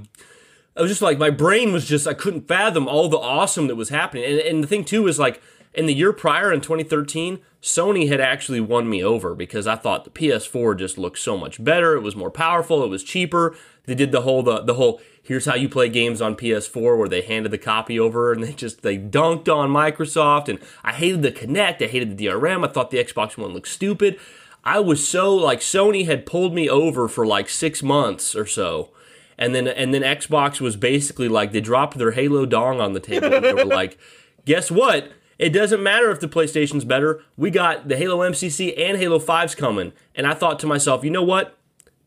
I was just like, my brain was just, I couldn't fathom all the awesome that was happening. And, and the thing too is like, And the year prior in twenty thirteen, Sony had actually won me over because I thought the P S four just looked so much better. It was more powerful. It was cheaper. They did the whole, the, the whole, here's how you play games on P S four, where they handed the copy over and they just, they dunked on Microsoft. And I hated the Kinect. I hated the D R M. I thought the Xbox One looked stupid. I was so, like, Sony had pulled me over for like six months or so. And then, and then Xbox was basically like, they dropped their Halo dong on the table and they were like, guess what? It doesn't matter if the PlayStation's better. We got the Halo M C C and Halo five's coming. And I thought to myself, you know what?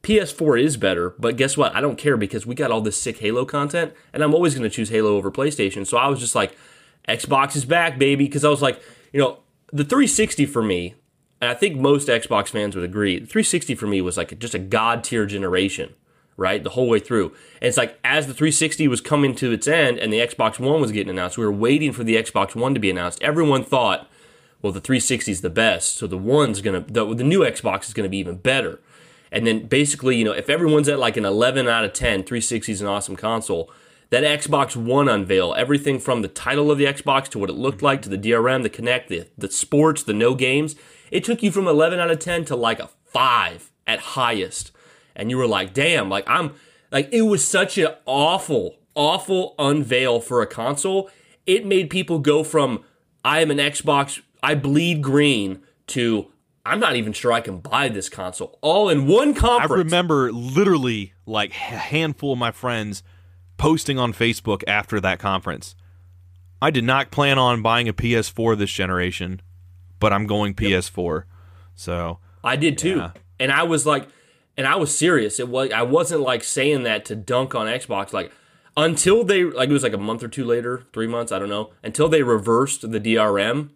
P S four is better, but guess what? I don't care because we got all this sick Halo content, and I'm always going to choose Halo over PlayStation. So I was just like, Xbox is back, baby. Because I was like, you know, the three sixty for me, and I think most Xbox fans would agree, the three sixty for me was like just a god-tier generation, right? The whole way through. And it's like, as the three sixty was coming to its end and the Xbox One was getting announced, we were waiting for the Xbox One to be announced. Everyone thought, well, the three sixty is the best, so the one's gonna, the, the new Xbox is gonna be even better. And then basically, you know, if everyone's at like an eleven out of ten, three sixty is an awesome console. That Xbox One unveil, everything from the title of the Xbox to what it looked like, to the D R M, the Kinect, the, the sports, the no games, it took you from eleven out of ten to like a five at highest. And you were like, damn, like I'm, like it was such an awful, awful unveil for a console. It made people go from, I am an Xbox, I bleed green, to I'm not even sure I can buy this console, all in one conference. I remember literally like a handful of my friends posting on Facebook after that conference, I did not plan on buying a P S four this generation, but I'm going P S four. So I did too. Yeah. And I was like, And I was serious. It was, I wasn't like saying that to dunk on Xbox. Like until they, like it was like a month or two later, three months, I don't know. Until they reversed the D R M,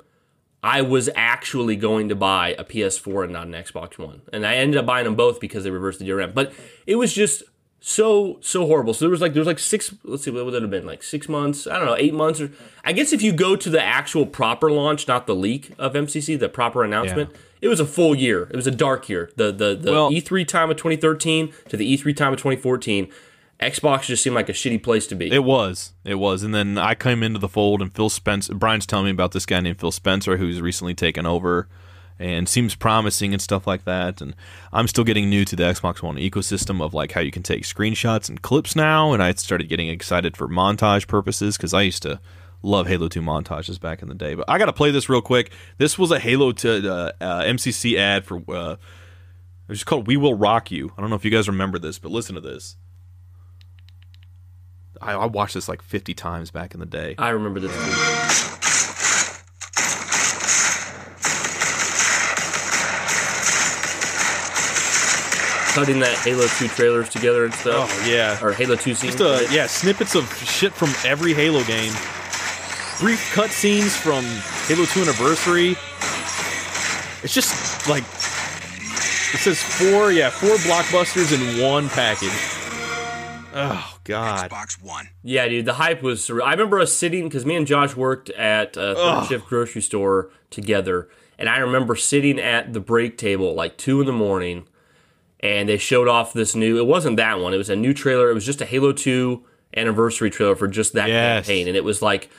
I was actually going to buy a P S four and not an Xbox One. And I ended up buying them both because they reversed the D R M. But it was just so, so horrible. So there was like, there was like six, let's see, what would it have been? Like six months, I don't know, eight months. Or, I guess if you go to the actual proper launch, not the leak of M C C, the proper announcement, yeah. It was a full year. It was a dark year. The the, the well, E three time of twenty thirteen to the E three time of twenty fourteen, Xbox just seemed like a shitty place to be. It was. It was. And then I came into the fold, and Phil Spencer, Brian's telling me about this guy named Phil Spencer, who's recently taken over and seems promising and stuff like that. And I'm still getting new to the Xbox One ecosystem of like how you can take screenshots and clips now. And I started getting excited for montage purposes because I used to love Halo two montages back in the day. But I got to play this real quick. This was a Halo to uh, uh, M C C ad for, uh, it was called We Will Rock You. I don't know if you guys remember this, but listen to this. I, I watched this like fifty times back in the day. I remember this too. Cutting that Halo two trailers together and stuff. Oh, yeah. Or Halo two scenes. Just, uh, yeah, snippets of shit from every Halo game. Brief cutscenes from Halo two Anniversary. It's just like it says four, yeah, four blockbusters in one package. Oh God. Xbox One. Yeah, dude, the hype was surreal. I remember us sitting because me and Josh worked at a third shift grocery store together, and I remember sitting at the break table at like two in the morning, and they showed off this new. It wasn't that one. It was a new trailer. It was just a Halo two Anniversary trailer for just that yes. campaign, and it was like.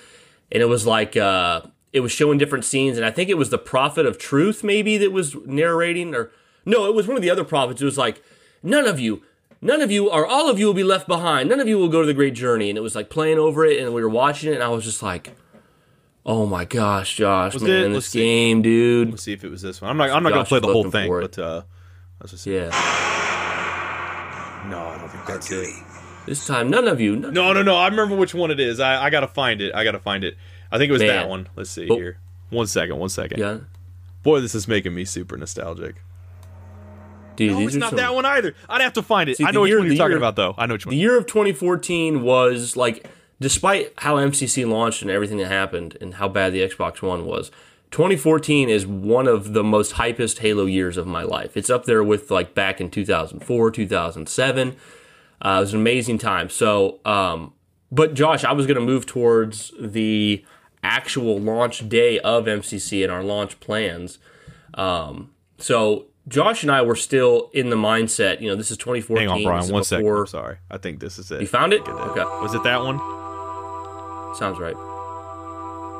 And it was like, uh, it was showing different scenes, and I think it was the Prophet of Truth, maybe, that was narrating, or, no, it was one of the other prophets. It was like, none of you, none of you, or all of you will be left behind. None of you will go to the great journey. And it was like playing over it, and we were watching it, and I was just like, oh my gosh, Josh, was man, this game, dude. Let's see if it was this one. I'm not, I'm not going to play the whole thing, but, uh, let's just see. Yeah. No, I don't think that's it. This time, none of you. None no, of no, you. no. I remember which one it is. I, I gotta find it. I gotta find it. I think it was Man. that one. Let's see oh. here. One second. One second. Yeah. Boy, this is making me super nostalgic. Dude, no, it's not some... that one either. I'd have to find it. See, I know which year, one you're talking year, about, though. I know which one. The year of twenty fourteen was like, despite how M C C launched and everything that happened, and how bad the Xbox One was, twenty fourteen is one of the most hypest Halo years of my life. It's up there with like back in two thousand four, two thousand seven. Uh, it was an amazing time. So, um, but Josh, I was going to move towards the actual launch day of M C C and our launch plans. Um, so Josh and I were still in the mindset, you know, this is twenty fourteen. Hang on, Brian, one second. I'm sorry. I think this is it. You found it? Okay. Was it that one? Sounds right.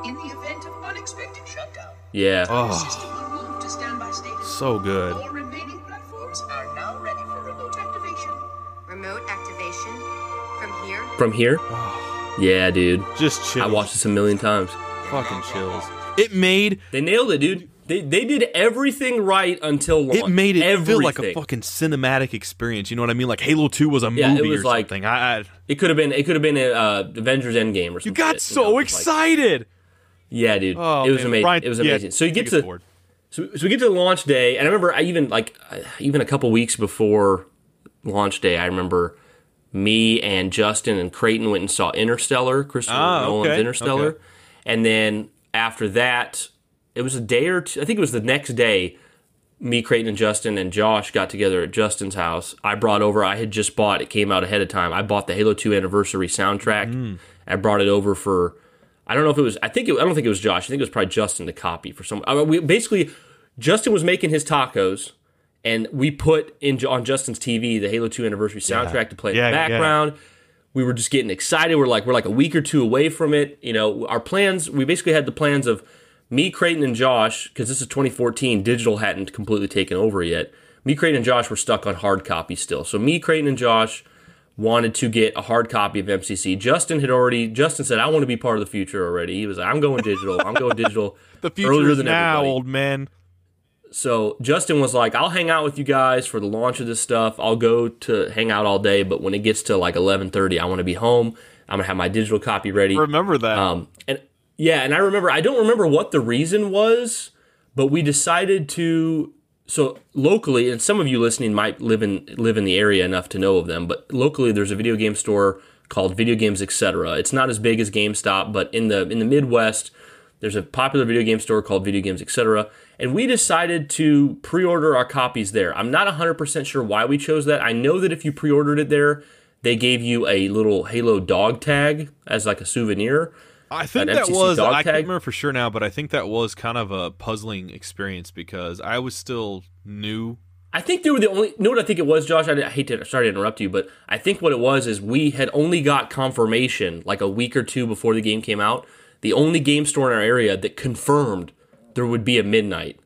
In the event of unexpected Yeah. Oh. So good. All remaining platforms are now ready for remote activation. Remote activation from here? From here? Oh. Yeah, dude. Just chill. I watched this a million times. Fucking chills. It made... They nailed it, dude. They they did everything right until launch. It made it everything. Feel like a fucking cinematic experience. You know what I mean? Like Halo two was a yeah, movie it was or like, something. I, I, it could have been. It could have been a, uh, Avengers Endgame or something. You got shit, so you know? Excited. Like, yeah, dude. Oh, it was man. amazing. Ryan, it was amazing. Yeah, so you get to forward. so so we get to the launch day, and I remember I even like even a couple weeks before launch day, I remember me and Justin and Creighton went and saw Interstellar, Christopher ah, Nolan's okay, Interstellar, okay. and then after that. It was a day or two, I think it was the next day, me, Creighton, and Justin, and Josh got together at Justin's house. I brought over, I had just bought, it came out ahead of time, I bought the Halo two Anniversary soundtrack. Mm. I brought it over for, I don't know if it was, I think it, I don't think it was Josh, I think it was probably Justin to copy for some, I mean, we, basically, Justin was making his tacos, and we put in on Justin's T V the Halo two Anniversary soundtrack yeah. to play in yeah, the background. Yeah. We were just getting excited, we're like, we're like a week or two away from it, you know, our plans, we basically had the plans of, me, Creighton, and Josh, because this is twenty fourteen, digital hadn't completely taken over yet. Me, Creighton, and Josh were stuck on hard copy still. So me, Creighton, and Josh wanted to get a hard copy of M C C. Justin had already, Justin said, I want to be part of the future already. He was like, I'm going digital. I'm going digital the future earlier is than now, everybody. Old man. So Justin was like, I'll hang out with you guys for the launch of this stuff. I'll go to hang out all day, but when it gets to like eleven thirty, I want to be home. I'm going to have my digital copy ready. Remember that. Um, and Yeah, and I remember, I don't remember what the reason was, but we decided to, so locally, and some of you listening might live in live in the area enough to know of them, but locally there's a video game store called Video Games Etc. It's not as big as GameStop, but in the in the Midwest, there's a popular video game store called Video Games Etc. And we decided to pre-order our copies there. I'm not one hundred percent sure why we chose that. I know that if you pre-ordered it there, they gave you a little Halo dog tag as like a souvenir. I think that was, I can't remember for sure now, but I think that was kind of a puzzling experience because I was still new. I think they were the only, you know what I think it was, Josh? I, I hate to, sorry to interrupt you, but I think what it was is we had only got confirmation like a week or two before the game came out. The only game store in our area that confirmed there would be a midnight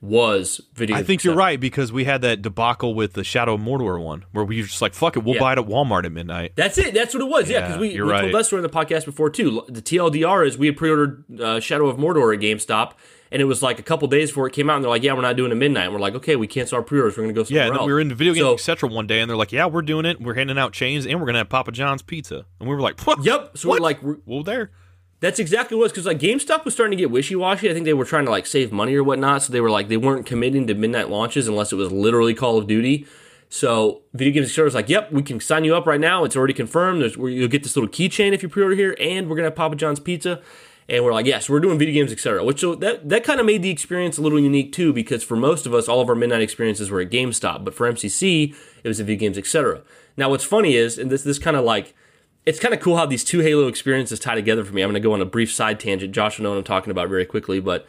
was Video. I think you're right because we had that debacle with the Shadow of Mordor one where we were just like, fuck it, we'll yeah. buy it at Walmart at midnight. That's it. That's what it was. Yeah, because yeah, we, we right. told that story in the podcast before too. The T L D R is we had pre-ordered uh, Shadow of Mordor at GameStop and it was like a couple days before it came out and they're like, yeah, we're not doing it midnight. And we're like, okay, we cancel our pre-orders. We're going to go somewhere yeah, else. Yeah, we were in the Video Games so, Etc. one day and they're like, yeah, we're doing it. We're handing out chains and we're going to have Papa John's pizza. And we were like, what? Yep. So what? We're like, we're, well, there. That's exactly what it was, because like GameStop was starting to get wishy-washy. I think they were trying to like save money or whatnot, so they were like, they weren't committing to midnight launches unless it was literally Call of Duty. So Video Games Etc. was like, yep, we can sign you up right now. It's already confirmed. There's, you'll get this little keychain if you pre-order here, and we're going to have Papa John's Pizza. And we're like, yes, yeah, so we're doing Video Games Etc. Which so that, that kind of made the experience a little unique too, because for most of us, all of our midnight experiences were at GameStop. But for M C C, it was at Video Games Etc. Now what's funny is, and this this kind of like, it's kind of cool how these two Halo experiences tie together for me. I'm going to go on a brief side tangent. Josh will know what I'm talking about very quickly, but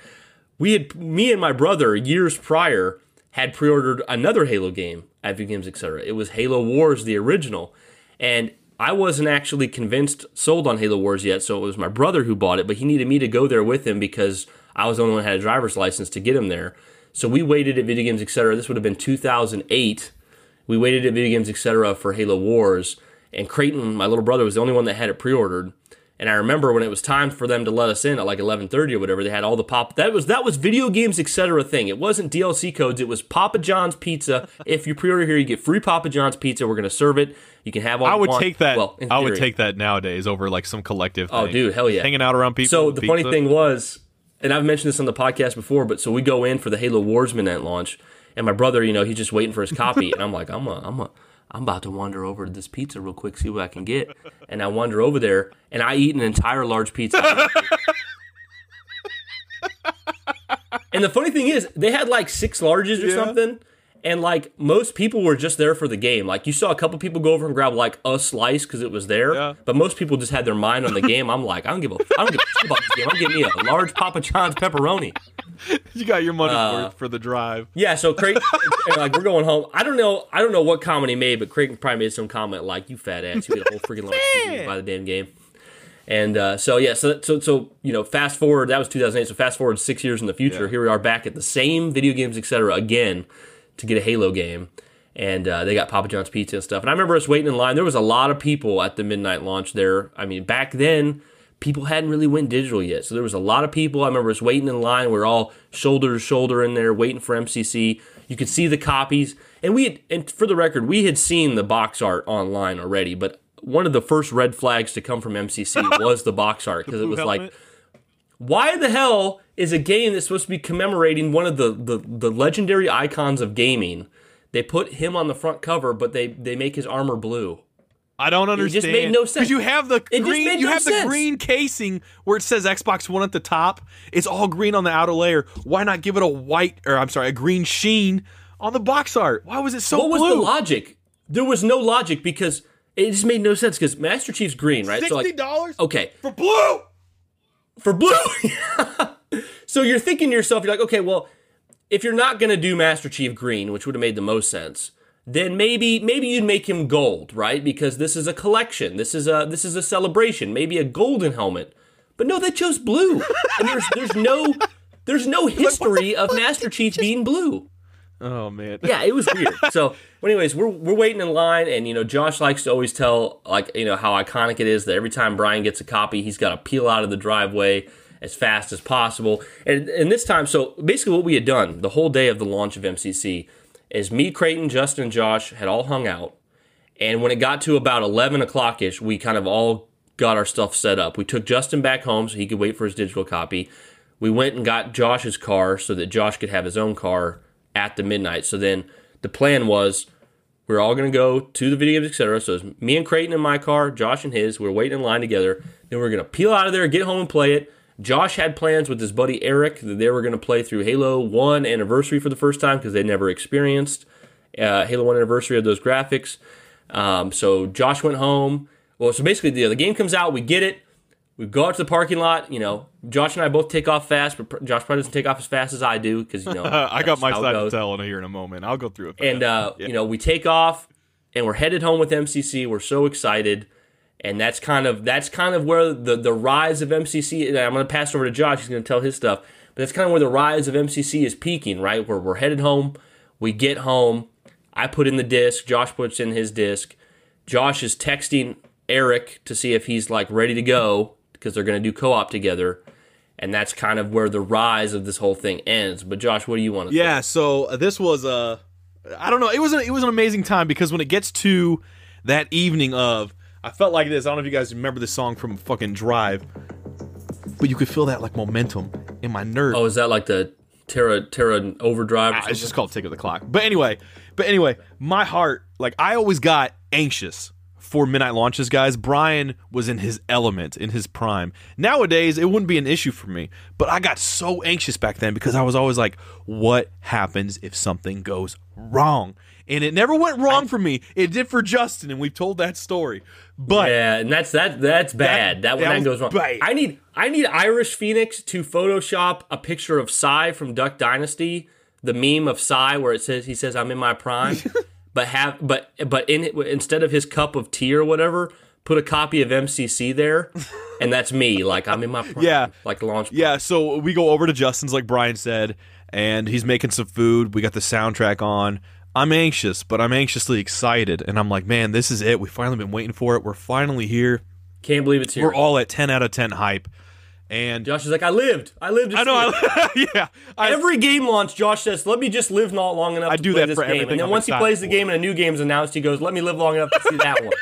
we had, me and my brother years prior had pre-ordered another Halo game at Video Games Etc. It was Halo Wars, the original, and I wasn't actually convinced, sold on Halo Wars yet, so it was my brother who bought it, but he needed me to go there with him because I was the only one who had a driver's license to get him there. So we waited at Video Games Etc. This would have been two thousand eight. We waited at Video Games Etc. for Halo Wars. And Creighton, my little brother, was the only one that had it pre-ordered. And I remember when it was time for them to let us in at like eleven thirty or whatever, they had all the pop. That was that was Video Games Etc. thing. It wasn't D L C codes. It was Papa John's Pizza. If you pre-order here, you get free Papa John's Pizza. We're going to serve it. You can have all. I would want. take that. Well, I would take that nowadays over like some collective thing. Oh, dude, hell yeah. Hanging out around people. So the pizza. funny thing was, and I've mentioned this on the podcast before, but so we go in for the Halo Wars Midnight launch, and my brother, you know, he's just waiting for his copy, and I'm like, I'm a, I'm a. I'm about to wander over to this pizza real quick, see what I can get. And I wander over there, and I eat an entire large pizza. And the funny thing is, they had like six larges or yeah. something, and like most people were just there for the game. Like you saw a couple people go over and grab like a slice because it was there, yeah. but most people just had their mind on the game. I'm like, I don't give a, I don't give a about this game. I'm getting me a large Papa John's pepperoni. You got your money's uh, worth for the drive. Yeah, so Craig, like we're going home. I don't know. I don't know what comment he made, but Craig probably made some comment like, "You fat ass, you ate a whole freaking lunch by the damn game." And uh, so, yeah, so, so, so, you know, fast forward, that was two thousand eight. So fast forward six years in the future. Yeah. Here we are back at the same video games, et cetera, again to get a Halo game. And uh, they got Papa John's Pizza and stuff. And I remember us waiting in line. There was a lot of people at the midnight launch there. I mean, back then, people hadn't really went digital yet. So there was a lot of people. I remember us waiting in line. We were all shoulder to shoulder in there waiting for M C C. You could see the copies. And we had, and for the record, we had seen the box art online already. But one of the first red flags to come from M C C was the box art. Because it was helmet. Like, why the hell is a game that's supposed to be commemorating one of the, the, the legendary icons of gaming... They put him on the front cover, but they, they make his armor blue. I don't understand. It just made no sense. Because you have the green, you have the green casing where it says Xbox One at the top. It's all green on the outer layer. Why not give it a white, or I'm sorry, a green sheen on the box art? Why was it so blue? What was the logic? There was no logic because it just made no sense. Because Master Chief's green, right? sixty dollars? Okay. For blue? For blue? So you're thinking to yourself, you're like, okay, well, if you're not going to do Master Chief green, which would have made the most sense, then maybe maybe you'd make him gold, right? Because this is a collection. This is a this is a celebration. Maybe a golden helmet. But no, they chose blue. And there's there's no there's no history of Master Chief being blue. Oh man. Yeah, it was weird. So, well, anyways, we're we're waiting in line, and you know, Josh likes to always tell like, you know, how iconic it is that every time Brian gets a copy, he's got to peel out of the driveway as fast as possible. And, and this time, so basically what we had done the whole day of the launch of M C C is me, Creighton, Justin, and Josh had all hung out. And when it got to about eleven o'clock-ish, we kind of all got our stuff set up. We took Justin back home so he could wait for his digital copy. We went and got Josh's car so that Josh could have his own car at the midnight. So then the plan was we we're all going to go to the video games, et cetera. So it was me and Creighton in my car, Josh in his. We were waiting in line together. Then we we're going to peel out of there, get home, and play it. Josh had plans with his buddy Eric that they were going to play through Halo one Anniversary for the first time because they never experienced uh, Halo one Anniversary of those graphics. Um, so Josh went home. Well, so basically the, the game comes out, we get it, we go out to the parking lot. You know, Josh and I both take off fast, but Josh probably doesn't take off as fast as I do because you know I got my side to tell here in a moment. I'll go through it. And uh, yeah. you know, we take off and we're headed home with M C C. We're so excited. And that's kind of that's kind of where the, the rise of M C C, and I'm going to pass over to Josh, he's going to tell his stuff, but that's kind of where the rise of M C C is peaking, right? Where we're headed home, we get home, I put in the disc, Josh puts in his disc, Josh is texting Eric to see if he's like ready to go, because they're going to do co-op together, and that's kind of where the rise of this whole thing ends. But Josh, what do you want to Yeah, think? So this was, a, I don't know, it was an, it was an amazing time, because when it gets to that evening of, I felt like this. I don't know if you guys remember this song from fucking Drive, but you could feel that like momentum in my nerve. Oh, is that like the Terra Terra Overdrive? Or ah, it's just called Tick of the Clock. But anyway, but anyway, my heart, like I always got anxious for midnight launches, guys. Brian was in his element, in his prime. Nowadays, it wouldn't be an issue for me, but I got so anxious back then because I was always like, what happens if something goes wrong? And it never went wrong for me. It did for Justin, and we've told that story. But yeah, and that's that. That's bad. That, that when that, that goes wrong. Bad. I need I need Irish Phoenix to Photoshop a picture of Psy from Duck Dynasty, the meme of Psy where it says he says I'm in my prime, but have but but in instead of his cup of tea or whatever, put a copy of M C C there, and that's me. Like I'm in my prime. Yeah, like launch. Prime. Yeah. So we go over to Justin's, like Brian said, and he's making some food. We got the soundtrack on. I'm anxious, but I'm anxiously excited, and I'm like, man, this is it. We've finally been waiting for it. We're finally here. Can't believe it's here. We're all at ten out of ten hype. And Josh is like, I lived. I lived. I know. I, yeah. I, Every game launch, Josh says, let me just live not long enough I to do play that this for game. Everything and then I'm once he plays the game and a new game's announced, he goes, let me live long enough to see that one.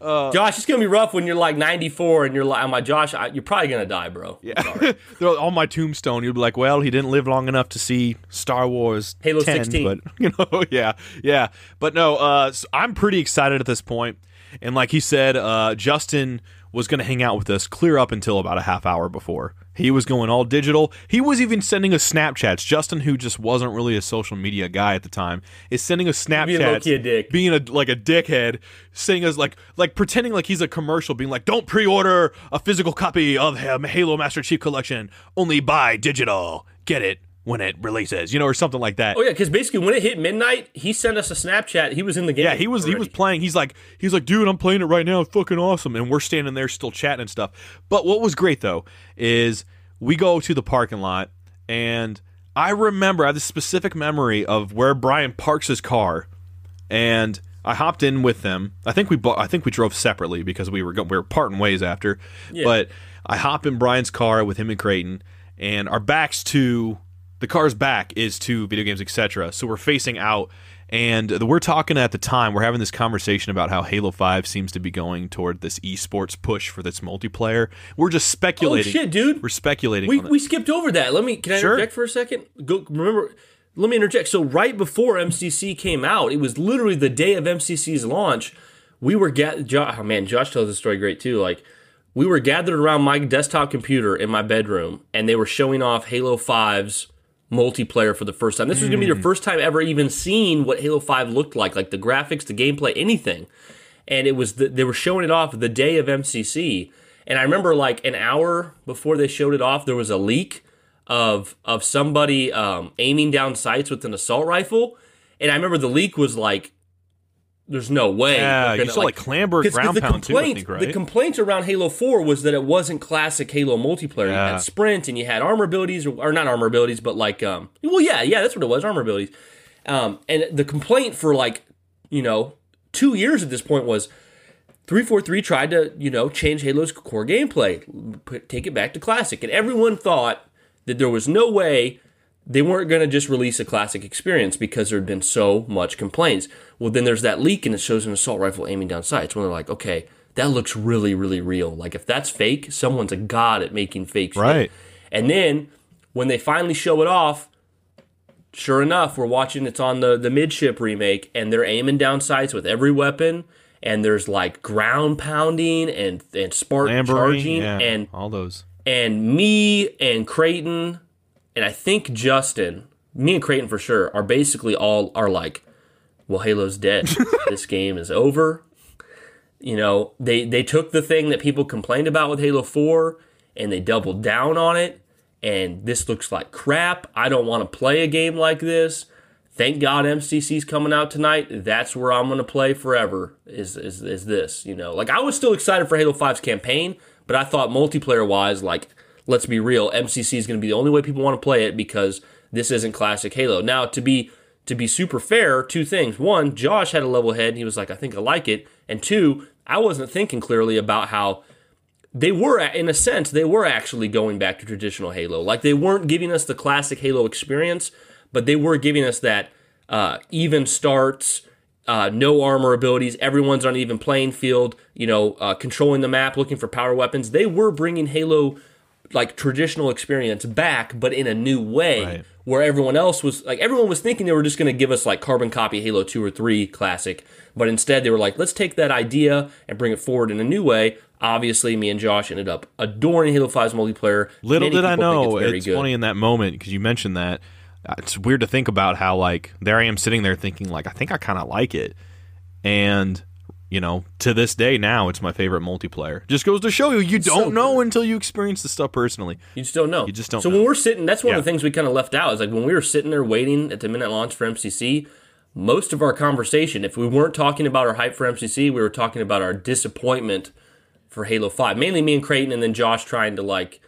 Uh, Josh, it's going to be rough when you're like ninety-four and you're like, I'm like, Josh, I, you're probably going to die, bro. Yeah. On my tombstone, you'd be like, well, he didn't live long enough to see Star Wars Halo ten, sixteen. But, you know, yeah, yeah. But no, uh, so I'm pretty excited at this point. And like he said, uh, Justin was going to hang out with us clear up until about a half hour before. He was going all digital. He was even sending us Snapchats. Justin, who just wasn't really a social media guy at the time, is sending us Snapchats, being a, dick. being a like a dickhead, saying us like like pretending like he's a commercial, being like, "Don't pre-order a physical copy of Halo Master Chief Collection. Only buy digital. Get it when it releases, you know, or something like that. Oh yeah, because basically when it hit midnight, he sent us a Snapchat. He was in the game. Yeah, he was already. He was playing. He's like he's like, dude, I'm playing it right now. It's fucking awesome. And we're standing there still chatting and stuff. But what was great though is we go to the parking lot, and I remember I have this specific memory of where Brian parks his car, and I hopped in with them. I think we bought, I think we drove separately because we were go, we were parting ways after. Yeah. But I hop in Brian's car with him and Creighton, and our backs to. The car's back is to video games, et cetera. So we're facing out, and we're talking at the time, we're having this conversation about how Halo five seems to be going toward this esports push for this multiplayer. We're just speculating. Oh, shit, dude. We're speculating. We, on we skipped over that. Let me, can I sure. interject for a second? Go, remember, let me interject. So right before M C C came out, it was literally the day of M C C's launch. We were, ga- jo- oh man, Josh tells this story great too, like, we were gathered around my desktop computer in my bedroom, and they were showing off Halo five's multiplayer for the first time. This was going to be your first time ever even seeing what Halo five looked like, like the graphics, the gameplay, anything. And it was the, they were showing it off the day of M C C. And I remember like an hour before they showed it off, there was a leak of of somebody um, aiming down sights with an assault rifle. And I remember the leak was like, there's no way. Yeah, gonna, you saw like, like Clamber Ground Pound too, I think, right? The complaint around Halo four was that it wasn't classic Halo multiplayer. Yeah. You had sprint and you had armor abilities, or, or not armor abilities, but like, um, well, yeah, yeah, that's what it was, armor abilities. Um, and the complaint for like, you know, two years at this point was three forty-three tried to, you know, change Halo's core gameplay, put, take it back to classic. And everyone thought that there was no way they weren't going to just release a classic experience because there had been so much complaints. Well, then there's that leak, and it shows an assault rifle aiming down sights. When they're like, okay, that looks really, really real. Like, if that's fake, someone's a god at making fake shit. Right. And then when they finally show it off, sure enough, we're watching it's on the, the midship remake, and they're aiming down sights with every weapon, and there's, like, ground pounding and, and spark charging. Yeah, and all those. And me and Creighton... And I think Justin, me and Creighton for sure, are basically all are like, well, Halo's dead. This game is over. You know, they, they took the thing that people complained about with Halo four, and they doubled down on it, and this looks like crap. I don't want to play a game like this. Thank God M C C's coming out tonight. That's where I'm going to play forever, is, is is this, you know. Like, I was still excited for Halo five's campaign, but I thought multiplayer-wise, like, let's be real, M C C is going to be the only way people want to play it because this isn't classic Halo. Now, to be to be super fair, two things. One, Josh had a level head, and he was like, I think I like it. And two, I wasn't thinking clearly about how they were, in a sense, they were actually going back to traditional Halo. Like, they weren't giving us the classic Halo experience, but they were giving us that uh, even starts, uh, no armor abilities, everyone's on an even playing field, you know, uh, controlling the map, looking for power weapons. They were bringing Halo... like traditional experience back, but in a new way, right. Where everyone else was like, everyone was thinking they were just going to give us like carbon copy Halo two or three classic, but instead they were like, let's take that idea and bring it forward in a new way. Obviously, me and Josh ended up adoring Halo five's multiplayer. Little did I know, it's, it's funny in that moment because you mentioned that. It's weird to think about how like there I am sitting there thinking like I think I kind of like it, and. You know, to this day now, it's my favorite multiplayer. Just goes to show you, you it's don't so know until you experience the stuff personally. You just don't know. You just don't so know. So when we're sitting, that's one yeah. of the things we kind of left out. Is like when we were sitting there waiting at the minute launch for M C C, most of our conversation, if we weren't talking about our hype for M C C, we were talking about our disappointment for Halo five. Mainly me and Creighton, and then Josh trying to like...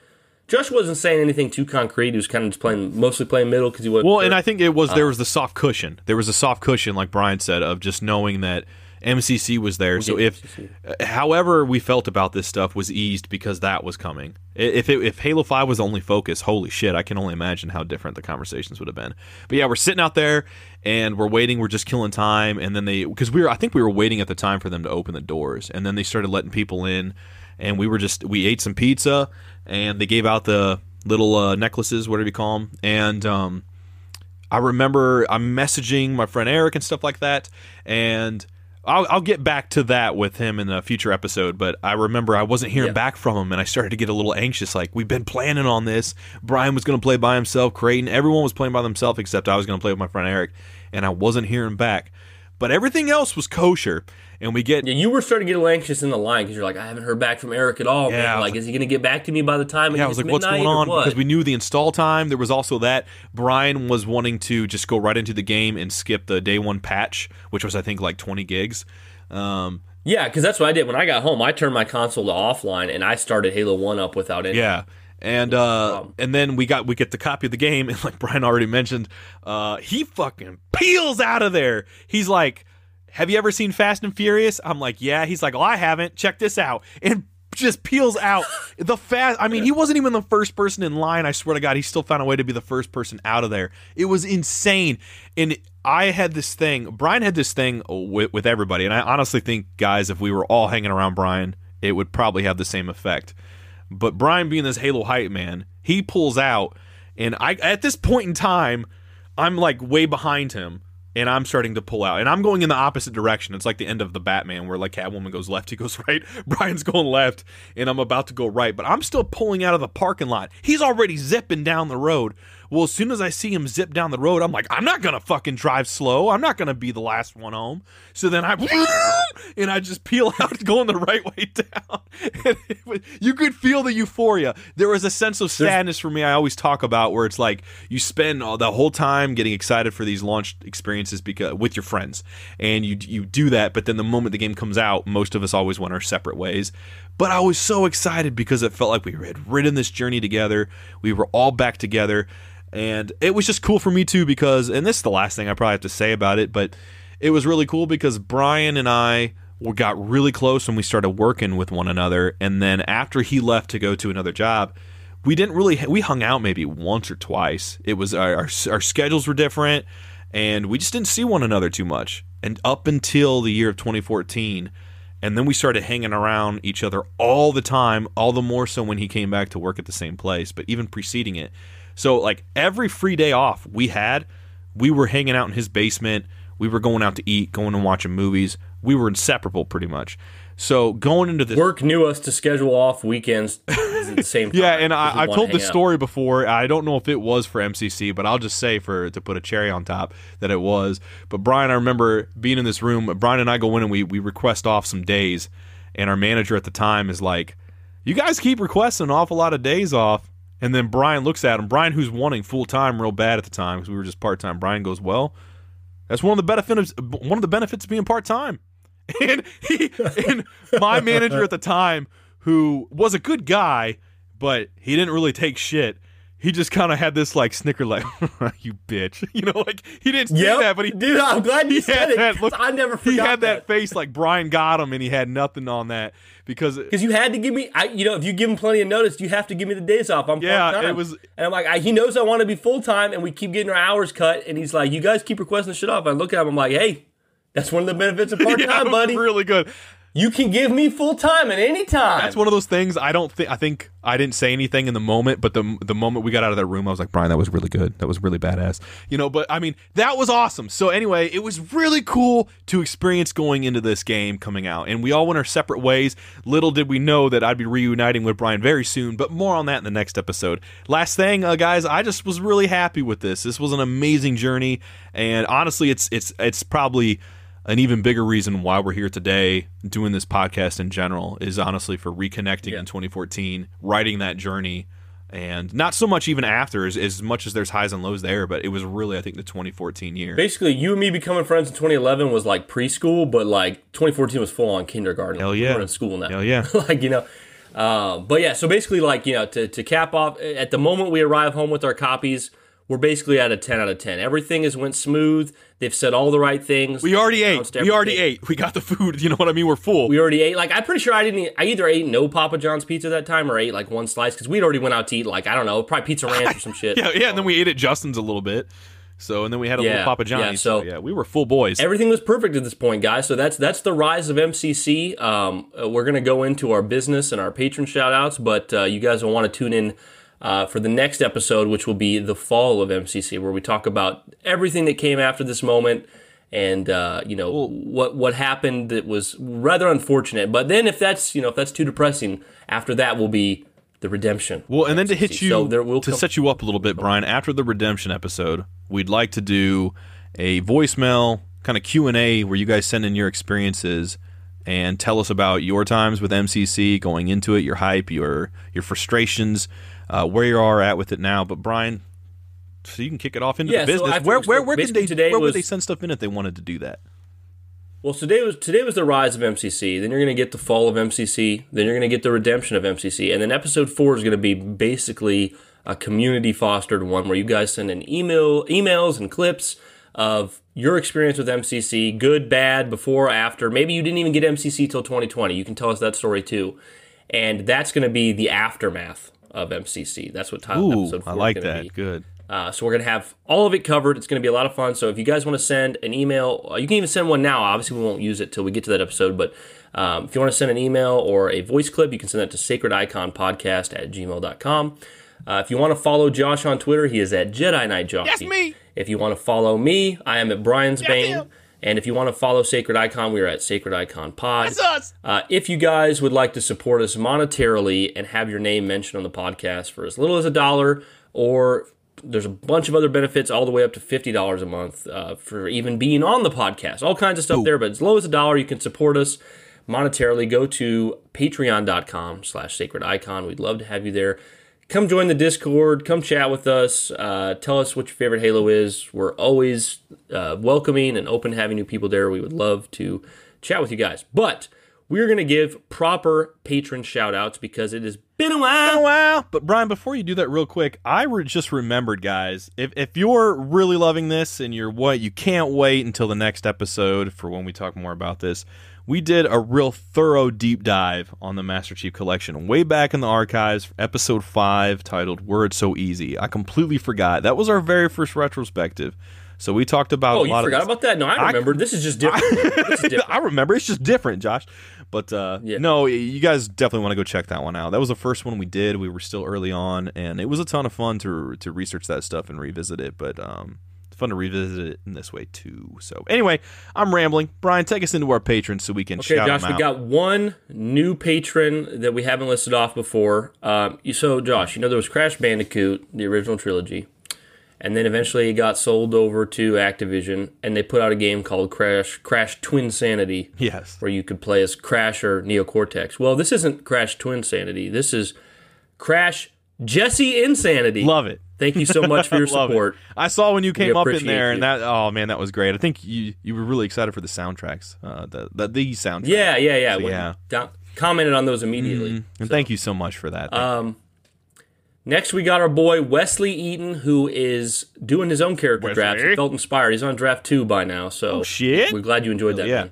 Josh wasn't saying anything too concrete. He was kind of just playing, mostly playing middle because he wasn't... Well, hurt. And I think it was, there was the soft cushion. There was a soft cushion, like Brian said, of just knowing that M C C was there, we so if M C C. However we felt about this stuff was eased because that was coming. If it, if Halo five was the only focus, holy shit, I can only imagine how different the conversations would have been. But yeah, we're sitting out there and we're waiting, we're just killing time, and then they because we were I think we were waiting at the time for them to open the doors, and then they started letting people in, and we were just we ate some pizza, and they gave out the little uh, necklaces, whatever you call them, and um, I remember I'm messaging my friend Eric and stuff like that, and. I'll, I'll get back to that with him in a future episode, but I remember I wasn't hearing yeah. back from him, and I started to get a little anxious, like, we've been planning on this. Brian was going to play by himself, Creighton, everyone was playing by themselves, except I was going to play with my friend Eric, and I wasn't hearing back. But everything else was kosher, and we get... Yeah, you were starting to get a little anxious in the line, because you're like, I haven't heard back from Eric at all. Yeah, like, like, is he going to get back to me by the time it yeah, I was like, what's going on? What? Because we knew the install time. There was also that Brian was wanting to just go right into the game and skip the day one patch, which was, I think, like twenty gigs. Um, yeah, because that's what I did. When I got home, I turned my console to offline, and I started Halo one up without any. Yeah. And uh, and then we got we get the copy of the game, and like Brian already mentioned, uh, he fucking peels out of there. He's like, have you ever seen Fast and Furious? I'm like, yeah. He's like, well, I haven't. Check this out. And just peels out. the fast. I mean, he wasn't even the first person in line. I swear to God, he still found a way to be the first person out of there. It was insane. And I had this thing. Brian had this thing with, with everybody. And I honestly think, guys, if we were all hanging around Brian, it would probably have the same effect. But Brian being this Halo hype man, he pulls out, and I at this point in time, I'm like way behind him, and I'm starting to pull out, and I'm going in the opposite direction. It's like the end of the Batman where like Catwoman goes left, he goes right, Brian's going left, and I'm about to go right, but I'm still pulling out of the parking lot. He's already zipping down the road. Well, as soon as I see him zip down the road, I'm like, I'm not going to fucking drive slow. I'm not going to be the last one home. So then I, and I just peel out going the right way down. And it was, you could feel the euphoria. There was a sense of sadness for me I always talk about where it's like you spend all, the whole time getting excited for these launch experiences because with your friends. And you you do that, but then the moment the game comes out, most of us always went our separate ways. But I was so excited because it felt like we had ridden this journey together. We were all back together. And it was just cool for me too because, and this is the last thing I probably have to say about it, but it was really cool because Brian and I got really close when we started working with one another. And then after he left to go to another job, we didn't really, we hung out maybe once or twice. It was our, our, our schedules were different and we just didn't see one another too much. And up until the year of twenty fourteen, and then we started hanging around each other all the time, all the more so when he came back to work at the same place, but even preceding it. So, like, every free day off we had, we were hanging out in his basement. We were going out to eat, going and watching movies. We were inseparable, pretty much. So, going into this... Work knew us to schedule off weekends at the same time. Yeah, and I, I've told this story before. I don't know if it was for M C C, but I'll just say for to put a cherry on top that it was. But, Brian, I remember being in this room. Brian and I go in and we we request off some days. And our manager at the time is like, you guys keep requesting an awful lot of days off. And then Brian looks at him. Brian, who's wanting full-time real bad at the time, because we were just part-time. Brian goes, well, that's one of the benefits one of the benefits of being part-time. And, he, and my manager at the time, who was a good guy, but he didn't really take shit, he just kind of had this, like, snicker, like, you bitch. You know, like, he didn't yep. do that, but he did. Dude, I'm glad you said it. Look, I never forgot He had that, that face like Brian got him, and he had nothing on that. Because Because you had to give me, I, you know, if you give him plenty of notice, you have to give me the days off. I'm yeah, part-time. It was, and I'm like, I, he knows I want to be full-time, and we keep getting our hours cut, and he's like, you guys keep requesting shit off. I look at him, I'm like, hey, that's one of the benefits of part-time, yeah, buddy. Really good. You can give me full time at any time. That's one of those things. I don't think I think I didn't say anything in the moment, but the the moment we got out of that room, I was like, Brian, that was really good. That was really badass. You know, but I mean, that was awesome. So anyway, it was really cool to experience going into this game coming out. And we all went our separate ways. Little did we know that I'd be reuniting with Brian very soon, but more on that in the next episode. Last thing, uh, guys, I just was really happy with this. This was an amazing journey, and honestly, it's it's it's probably an even bigger reason why we're here today doing this podcast in general is honestly for reconnecting yeah. in twenty fourteen, writing that journey, and not so much even after as, as much as there's highs and lows there, but it was really, I think, the twenty fourteen year. Basically, you and me becoming friends in twenty eleven was like preschool, but like twenty fourteen was full on kindergarten. Hell yeah. We're in school now. Hell yeah. Like, you know, uh, but yeah, so basically like, you know, to, to cap off, at the moment we arrive home with our copies, we're basically at a ten out of ten. Everything has went smooth. They've said all the right things. We already ate. Everything. We already ate. We got the food. You know what I mean? We're full. We already ate. Like, I'm pretty sure I didn't eat. I either ate no Papa John's pizza that time or ate, like, one slice. Because we'd already went out to eat, like, I don't know, probably Pizza Ranch or some shit. yeah, yeah, and then we ate at Justin's a little bit. So, and then we had a yeah, little Papa John's. Yeah, so, so, yeah, we were full boys. Everything was perfect at this point, guys. So, that's that's the rise of M C C. Um, we're going to go into our business and our patron shout-outs, but uh, you guys will want to tune in Uh, for the next episode, which will be the fall of M C C, where we talk about everything that came after this moment and, uh, you know, what what happened that was rather unfortunate. But then if that's, you know, if that's too depressing, after that will be the redemption. Well, and then to hit you, so there will to come- set you up a little bit, Brian, after the redemption episode, we'd like to do a voicemail kind of Q and A where you guys send in your experiences and tell us about your times with M C C, going into it, your hype, your your frustrations, uh, where you are at with it now. But Brian, so you can kick it off into yeah, the business. So where where, where did they today where was, would they send stuff in if they wanted to do that? Well, today was today was the rise of M C C. Then you're going to get the fall of M C C. Then you're going to get the redemption of M C C. And then episode four is going to be basically a community fostered one where you guys send in email emails and clips of your experience with M C C, good, bad, before, after. Maybe you didn't even get M C C till twenty twenty. You can tell us that story too. And that's going to be the aftermath of M C C. That's what title Ooh, episode four I like is going to be. Good. Uh, so we're going to have all of it covered. It's going to be a lot of fun. So if you guys want to send an email, you can even send one now. Obviously, we won't use it till we get to that episode. But um, if you want to send an email or a voice clip, you can send that to sacred icon podcast at gmail dot com. Uh, if you want to follow Josh on Twitter, he is at Jedi Knight Josh. That's me. If you want to follow me, I am at Brian's Bane. And if you want to follow Sacred Icon, we are at Sacred Icon Pod. That's us. Uh, if you guys would like to support us monetarily and have your name mentioned on the podcast for as little as a dollar, or there's a bunch of other benefits all the way up to fifty dollars a month uh, for even being on the podcast. All kinds of stuff Ooh. there, but as low as a dollar, you can support us monetarily. Go to patreon dot com slash sacred icon. We'd love to have you there. Come join the Discord. Come chat with us. Uh, tell us what your favorite Halo is. We're always uh, welcoming and open to having new people there. We would love to chat with you guys. But we're going to give proper patron shout-outs because it has been a while. Been a while. But, Brian, before you do that real quick, I re- just remembered, guys, if, if you're really loving this and you're what, you can't wait until the next episode for when we talk more about this. We did a real thorough deep dive on the Master Chief Collection way back in the archives, episode five, titled Were It So Easy. I completely forgot. That was our very first retrospective. So we talked about oh, a lot of... Oh, you forgot about that? No, I remember. I, this is just different. I, this is different. I remember. It's just different, Josh. But uh, yeah. no, you guys definitely want to go check that one out. That was the first one we did. We were still early on, and it was a ton of fun to to research that stuff and revisit it, but... Um, fun to revisit it in this way too. So anyway, I'm rambling. Brian, take us into our patrons so we can okay, shout Josh, them out. Okay, Josh, we got one new patron that we haven't listed off before. Um, so Josh, you know there was Crash Bandicoot, the original trilogy, and then eventually it got sold over to Activision, and they put out a game called Crash Crash Twin Sanity. Yes, where you could play as Crash or Neo Cortex. Well, this isn't Crash Twin Sanity. This is Crash Jesse Insanity. Love it. Thank you so much for your support. It. I saw when you came up in there, you. and that oh man, that was great. I think you, you were really excited for the soundtracks, uh, the, the the soundtrack. Yeah, yeah, yeah. So, yeah. Down, commented on those immediately. Mm-hmm. And so, thank you so much for that. Um, next, we got our boy Wesley Eaton, who is doing his own character Wesley. drafts. I felt inspired. He's on draft two by now, so oh, shit. we're glad you enjoyed Hell that. Yeah, man.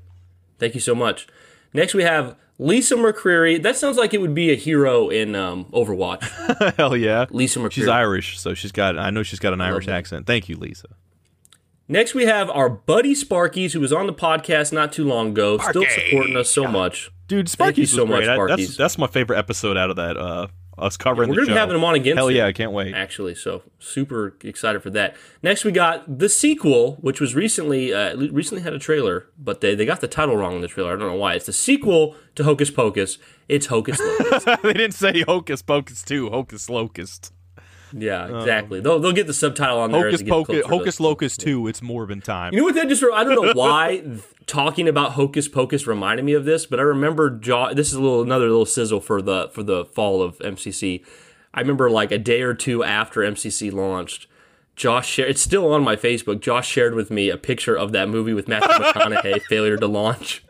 Thank you so much. Next, we have Lisa McCreary. That sounds like it would be a hero in um, Overwatch. Hell yeah. Lisa McCreary. She's Irish, so she's got, I know she's got an Irish Lovely. accent. Thank you, Lisa. Next, we have our buddy Sparkies, who was on the podcast not too long ago, Sparky. still supporting us so God. much. Dude, Sparkies Thank you so was much, great. Sparkies. I, that's, that's my favorite episode out of that, uh, us covering yeah, we're the show. We're going to be having him on again Hell soon, yeah, I can't wait. Actually, so super excited for that. Next, we got the sequel, which was recently, uh, recently had a trailer, but they, they got the title wrong in the trailer. I don't know why. It's the sequel to Hocus Pocus. It's Hocus Locust. They didn't say Hocus Pocus two, Hocus Locust. Yeah, exactly. Um, they'll they'll get the subtitle on there. Hocus, as Pocus, Hocus Locust two, yeah. It's Morbin time. You know what that just... I don't know why talking about Hocus Pocus reminded me of this, but I remember... Jo- this is a little another little sizzle for the for the fall of M C C. I remember like a day or two after M C C launched, Josh shared... It's still on my Facebook. Josh shared with me a picture of that movie with Matthew McConaughey, Failure to Launch.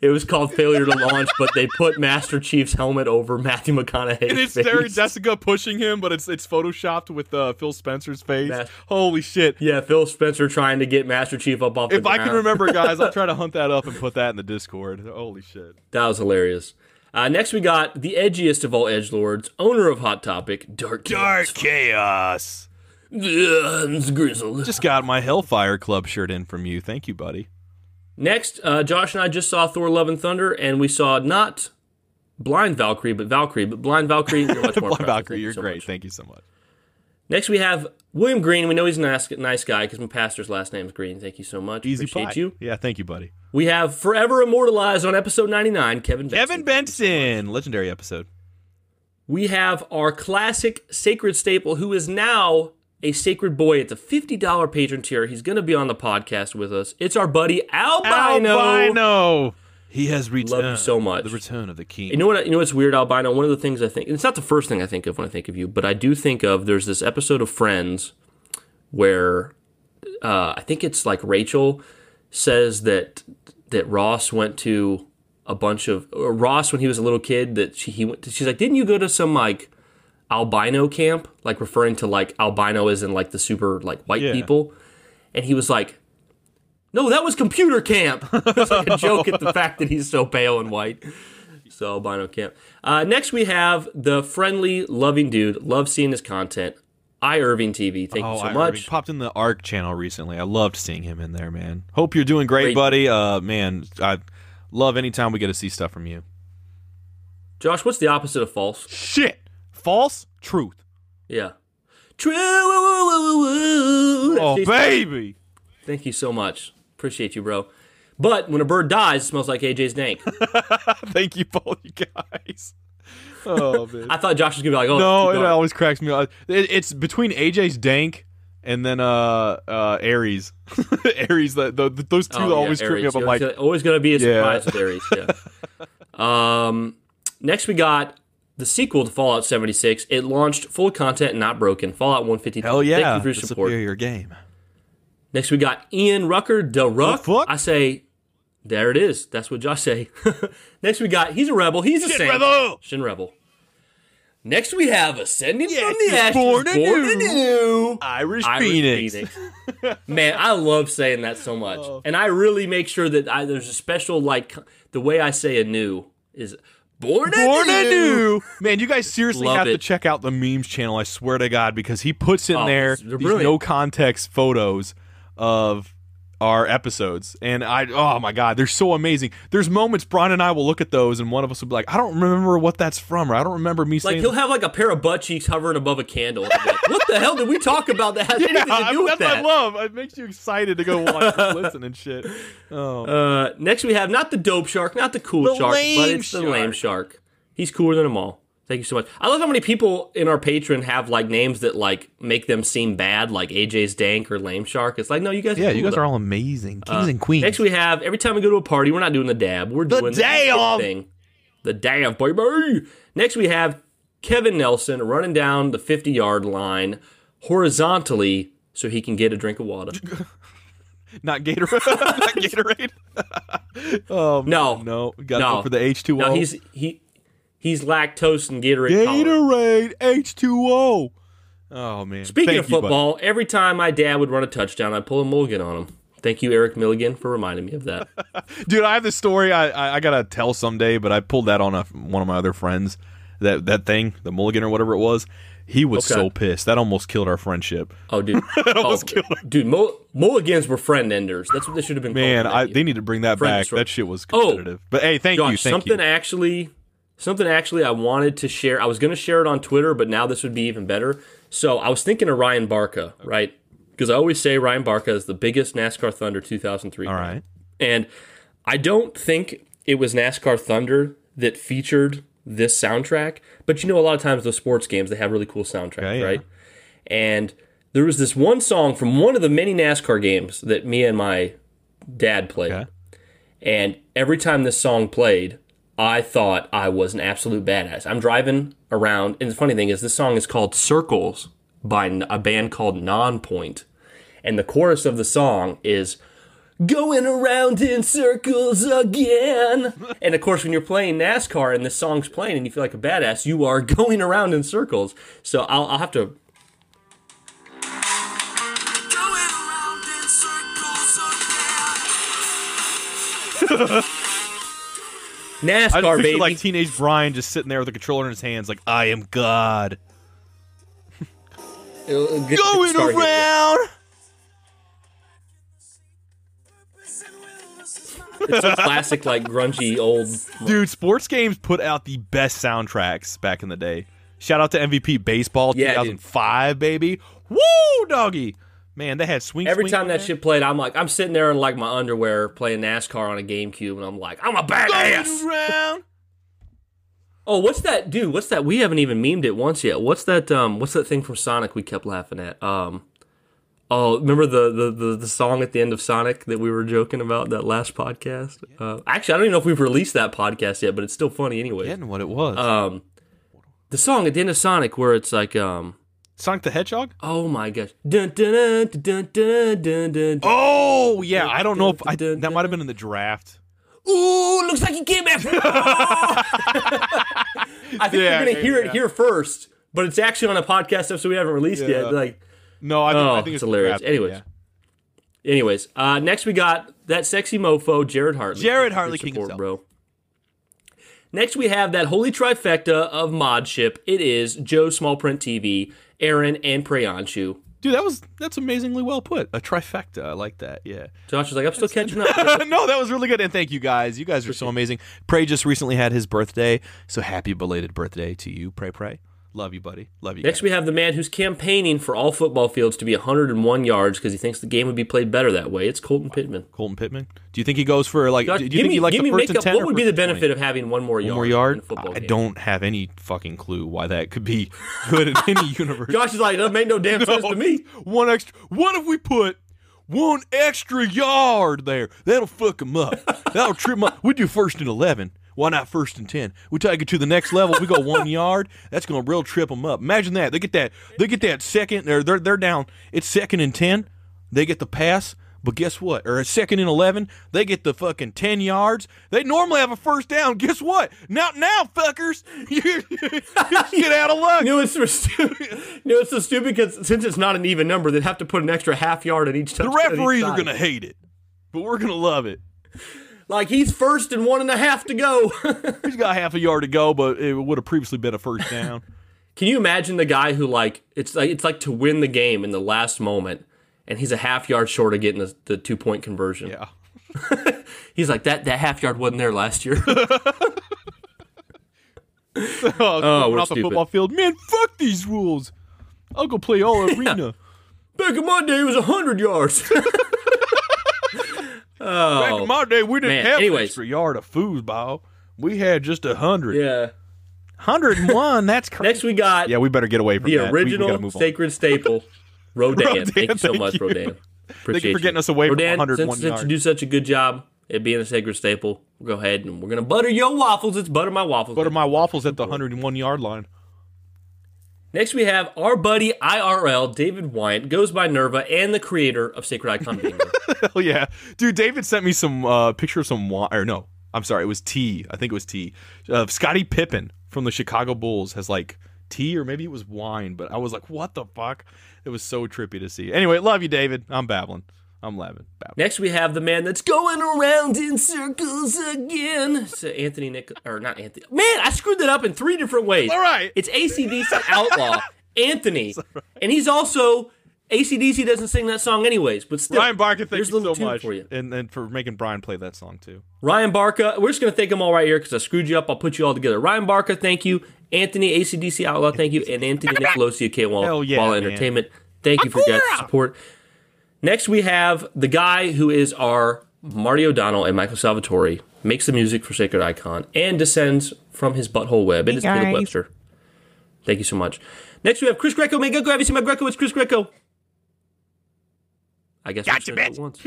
It was called Failure to Launch, but they put Master Chief's helmet over Matthew McConaughey's face. It's Sarah Jessica pushing him, but it's it's photoshopped with uh, Phil Spencer's face. Mas- Holy shit. Yeah, Phil Spencer trying to get Master Chief up off the If ground. I can remember, guys, I'll try to hunt that up and put that in the Discord. Holy shit. That was hilarious. Uh, next, we got the edgiest of all edgelords, owner of Hot Topic, Dark Chaos. Dark Chaos. Chaos. Grizzled. Just got my Hellfire Club shirt in from you. Thank you, buddy. Next, uh, Josh and I just saw Thor Love and Thunder, and we saw not Blind Valkyrie, but Valkyrie. But Blind Valkyrie, you're much more Blind Valkyrie, you're so great. Much. Thank you so much. Next, we have William Green. We know he's a nice, nice guy because my pastor's last name is Green. Thank you so much. Easy Appreciate pie. you. Yeah, thank you, buddy. We have forever immortalized on episode ninety-nine, Kevin Benson. Kevin Benson, legendary episode. We have our classic sacred staple, who is now a sacred boy at the fifty dollars patron tier. He's going to be on the podcast with us. It's our buddy Albino. Albino. He has returned. Love you so much. The return of the king. You know what? You know what's weird, Albino? One of the things I think, and it's not the first thing I think of when I think of you, but I do think of, there's this episode of Friends where uh, I think it's like Rachel says that that Ross went to a bunch of, or Ross when he was a little kid, that she, he went to, she's like, didn't you go to some like albino camp? Like referring to like albino as in like the super like white yeah. people. And he was like, no, that was computer camp. It's like a joke at the fact that he's so pale and white. So albino camp. Uh, next we have the friendly, loving dude. Love seeing his content. iIrving T V. Thank oh, you so I much. Irving. Popped in the A R C channel recently. I loved seeing him in there, man. Hope you're doing great, great. buddy. Uh, man, I love anytime we get to see stuff from you. Josh, what's the opposite of false? Shit. False? Truth. Yeah. True. Oh, Jeez. Baby. Thank you so much. Appreciate you, bro. But when a bird dies, it smells like A J's dank. Thank you, both you guys. Oh, man. I thought Josh was going to be like, oh. No, it always cracks me up. It, it's between A J's dank and then uh, uh, Aries. Aries, the, the, those two oh, always yeah, trip Aries. me up. I'm always like, gonna, always going to be a surprise yeah. with Aries. Yeah. um, next, we got the sequel to Fallout seventy-six. It launched full content, not broken. Fallout one fifty-two. Hell yeah. Thank you for your support. Superior game. Next, we got Ian Rucker, Da Ruck. The fuck? I say, there it is. That's what Josh say. Next, we got, he's a rebel. He's a Shin saint. Rebel. Shin Rebel. Next, we have Ascending yes, from the Ashes, Born Anew, Irish, Irish Phoenix. Phoenix. Man, I love saying that so much. Oh. And I really make sure that I, there's a special, like, the way I say anew is Born, Born Anew. Man, you guys seriously have it. to check out the memes channel, I swear to God, because he puts in oh, there these no-context photos of our episodes, and I oh my God, they're so amazing. There's moments Brian and I will look at those and one of us will be like, I don't remember what that's from, or I don't remember me saying, like, he'll have like a pair of butt cheeks hovering above a candle. Like, what the hell did we talk about that has yeah, anything to do with that's that? What I love. It makes you excited to go watch and listen and shit. Oh. Uh, next we have not the dope shark, not the cool the shark, but it's the shark. lame shark. He's cooler than them all. Thank you so much. I love how many people in our Patreon have like names that like make them seem bad, like A J's dank or lame shark. It's like, no, you guys. Yeah, are cool you guys though. are all amazing, kings uh, and queens. Next, we have every time we go to a party, we're not doing the dab, we're the doing day the thing, the dab, baby. Next, we have Kevin Nelson running down the fifty-yard line horizontally so he can get a drink of water. Not Gatorade. Not Gatorade. oh no, no, got no. go for the H two O. No, he's he. He's lactose and Gatorade. Gatorade H two O. Oh, man. Speaking Thank of football, you, every time my dad would run a touchdown, I'd pull a mulligan on him. Thank you, Eric Milligan, for reminding me of that. Dude, I have this story I, I, I got to tell someday, but I pulled that on a, one of my other friends, that, that thing, the mulligan or whatever it was. He was okay. so pissed. That almost killed our friendship. Oh, dude. that almost oh, killed our Dude, Mo- mulligans were friend enders. That's what they should have been called. Man, I, they need to bring that friend back. Destroyed. That shit was competitive. Oh, but, hey, thank Josh, you. Thank something you. actually... Something actually I wanted to share. I was going to share it on Twitter, but now this would be even better. So I was thinking of Ryan Barca, right? Because I always say Ryan Barca is the biggest NASCAR Thunder two thousand three. All right. And I don't think it was NASCAR Thunder that featured this soundtrack. But you know, a lot of times those sports games, they have really cool soundtracks, okay, yeah. right? And there was this one song from one of the many NASCAR games that me and my dad played. Okay. And every time this song played, I thought I was an absolute badass. I'm driving around, and the funny thing is, this song is called Circles by a band called Nonpoint. And the chorus of the song is, going around in circles again. And of course, when you're playing NASCAR and this song's playing and you feel like a badass, you are going around in circles. So I'll, I'll have to... Going around in circles again. NASCAR, I just picture, baby. Like teenage Brian just sitting there with a the controller in his hands, like, I am God. it'll, it'll get, Going around. Again. It's a classic, like, grungy old. Dude, sports games put out the best soundtracks back in the day. Shout out to M V P Baseball yeah, two thousand five, dude. Baby. Woo, doggy. Man, they had swing. Every swing time that there. shit played, I'm like, I'm sitting there in like my underwear playing NASCAR on a GameCube, and I'm like, I'm a badass. Going around. Oh, what's that, dude? What's that? We haven't even memed it once yet. What's that? Um, what's that thing from Sonic we kept laughing at? Um, oh, remember the, the the the song at the end of Sonic that we were joking about that last podcast? Uh, actually, I don't even know if we've released that podcast yet, but it's still funny anyway. Getting what it was. Um, the song at the end of Sonic where it's like um, Sonic the Hedgehog. Oh my gosh! Dun, dun, dun, dun, dun, dun, dun, oh yeah, I don't know if I, that might have been in the draft. Ooh, looks like he came after me. Oh! I think yeah, we're going to hear yeah. it here first, but it's actually on a podcast episode we haven't released yeah. yet. Like, No, I think, oh, I think it's hilarious. Anyways, yeah. anyways, uh, next we got that sexy mofo, Jared Hartley. Jared Hartley, King support, himself. Bro. Next we have that holy trifecta of mod ship. It is Joe Smallprint T V, Aaron, and Preyanshu. Dude, that was that's amazingly well put. A trifecta. I like that. Yeah. Josh was like, I'm still catching up. No, that was really good. And thank you guys. You guys are so amazing. Prey just recently had his birthday. So happy belated birthday to you, Prey Prey. Love you, buddy. Love you. Next, guys. We have the man who's campaigning for all football fields to be one hundred one yards because he thinks the game would be played better that way. It's Colton wow. Pittman. Colton Pittman. Do you think he goes for like? Josh, do you think me, he like the first and ten? What would be the benefit twenty? Of having one more yard? One more yard. In a football I game? Don't have any fucking clue why that could be good in any universe. Josh is like, that made no damn no, sense to me. One extra. What if we put one extra yard there? That'll fuck him up. That'll trip him up. We do first and eleven. Why not first and ten? We take it to the next level. We go one yard. That's gonna real trip them up. Imagine that. They get that. They get that second. They're they're they're down. It's second and ten. They get the pass. But guess what? Or a second and eleven. They get the fucking ten yards. They normally have a first down. Guess what? Not now, fuckers. You get out of luck. Knew it's so stupid. Knew it's so stupid because since it's not an even number, they'd have to put an extra half yard in each touchdown. The referees are gonna hate it, but we're gonna love it. Like, he's first and one and a half to go. He's got half a yard to go, but it would have previously been a first down. Can you imagine the guy who, like, it's like it's like to win the game in the last moment, and he's a half yard short of getting the, the two-point conversion. Yeah. He's like, that that half yard wasn't there last year. oh, oh we're off stupid. The football field. Man, fuck these rules. I'll go play all arena. Yeah. Back in my day, it was one hundred yards. Oh, back in my day, we didn't man. have an extra yard of foosball. We had just a hundred. Yeah, hundred and one. That's crazy. Next, we got yeah. We better get away from the that. original we, we sacred staple, Rodan. Rodan. Thank you so thank much, you. Rodan. Appreciate thank you for getting you. us away Rodan, from one hundred one yards. Since you do such a good job at being a sacred staple, we'll go ahead and we're gonna butter your waffles. It's butter my waffles. Butter my waffles at the one hundred one yard line. Next, we have our buddy I R L, David Wyant, goes by Nerva, and the creator of Sacred Icon Gamer. Hell yeah. Dude, David sent me some uh, picture of some, or no, I'm sorry, it was T. I think it was T. Uh, Scottie Pippen from the Chicago Bulls has like tea, or maybe it was wine, but I was like, what the fuck? It was so trippy to see. Anyway, love you, David. I'm babbling. I'm laughing. Babbling. Next, we have the man that's going around in circles again. It's Anthony Nick, or not Anthony. Man, I screwed that up in three different ways. All right. It's A C D C Outlaw, Anthony. Right. And he's also. A C D C doesn't sing that song anyways, but still. Ryan Barca, thank you so much. For you. And, and for making Brian play that song too. Ryan Barca, we're just going to thank them all right here because I screwed you up. I'll put you all together. Ryan Barca, thank you. Anthony, A C D C Outlaw, thank you. And Anthony Nicolosi, K one yeah, Ball Entertainment. Thank you for that support. Next, we have the guy who is our Marty O'Donnell and Michael Salvatore, makes the music for Sacred Icon, and descends from his butthole web. It hey is guys. Caleb Webster. Thank you so much. Next, we have Chris Greco. May go grab you see my Greco. It's Chris Greco. I guess gotcha, we once.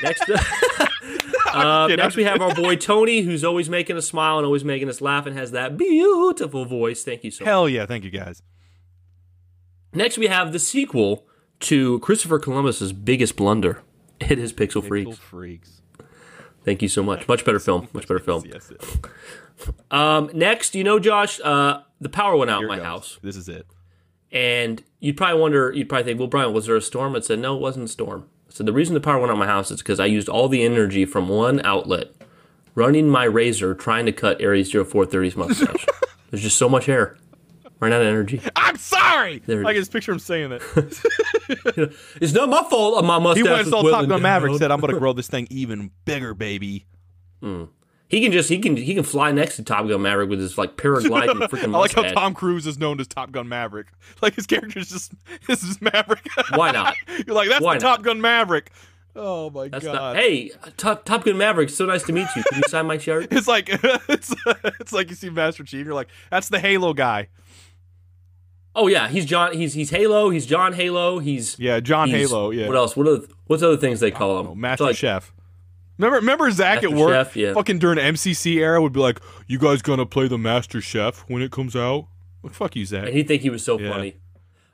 Next, uh, uh, next we have our boy Tony, who's always making us smile and always making us laugh and has that beautiful voice. Thank you so Hell much. Hell yeah, thank you guys. Next we have the sequel to Christopher Columbus's biggest blunder. It is Pixel, Pixel Freaks. Freaks. Thank you so much. Much better film. Much better film. Yes, yes, yes. Um, next, you know, Josh, uh, the power went out Here in my goes. house. This is it. And you'd probably wonder, you'd probably think, well, Brian, was there a storm? I said, no, it wasn't a storm. So the reason the power went out of my house is because I used all the energy from one outlet running my razor trying to cut Aries zero four thirty's mustache. There's just so much hair. Ran out of energy. I'm sorry! There. I can just picture him saying that. It's not my fault my mustache He went all Top Gun Maverick said, I'm going to grow this thing even bigger, baby. Mm. He can just he can he can fly next to Top Gun Maverick with his like paragliding freaking mustache. I like how Tom Cruise is known as Top Gun Maverick. Like his character's just is just Maverick. Why not? You're like that's Why the not? Top Gun Maverick. Oh my That's god! Not, hey, Top, Top Gun Maverick, so nice to meet you. Can you sign my shirt? It's like it's, it's like you see Master Chief. You're like, that's the Halo guy. Oh yeah, he's John. He's he's Halo. He's John Halo. He's yeah, John he's, Halo. Yeah. What else? What are the, what's other things they call him? Know, Master like, Chef. Remember, remember Zach Master at work? Chef, yeah. Fucking during M C C era, would be like, "You guys gonna play the Master Chef when it comes out?" Well, fuck you, Zach. And he'd think he was so yeah. funny.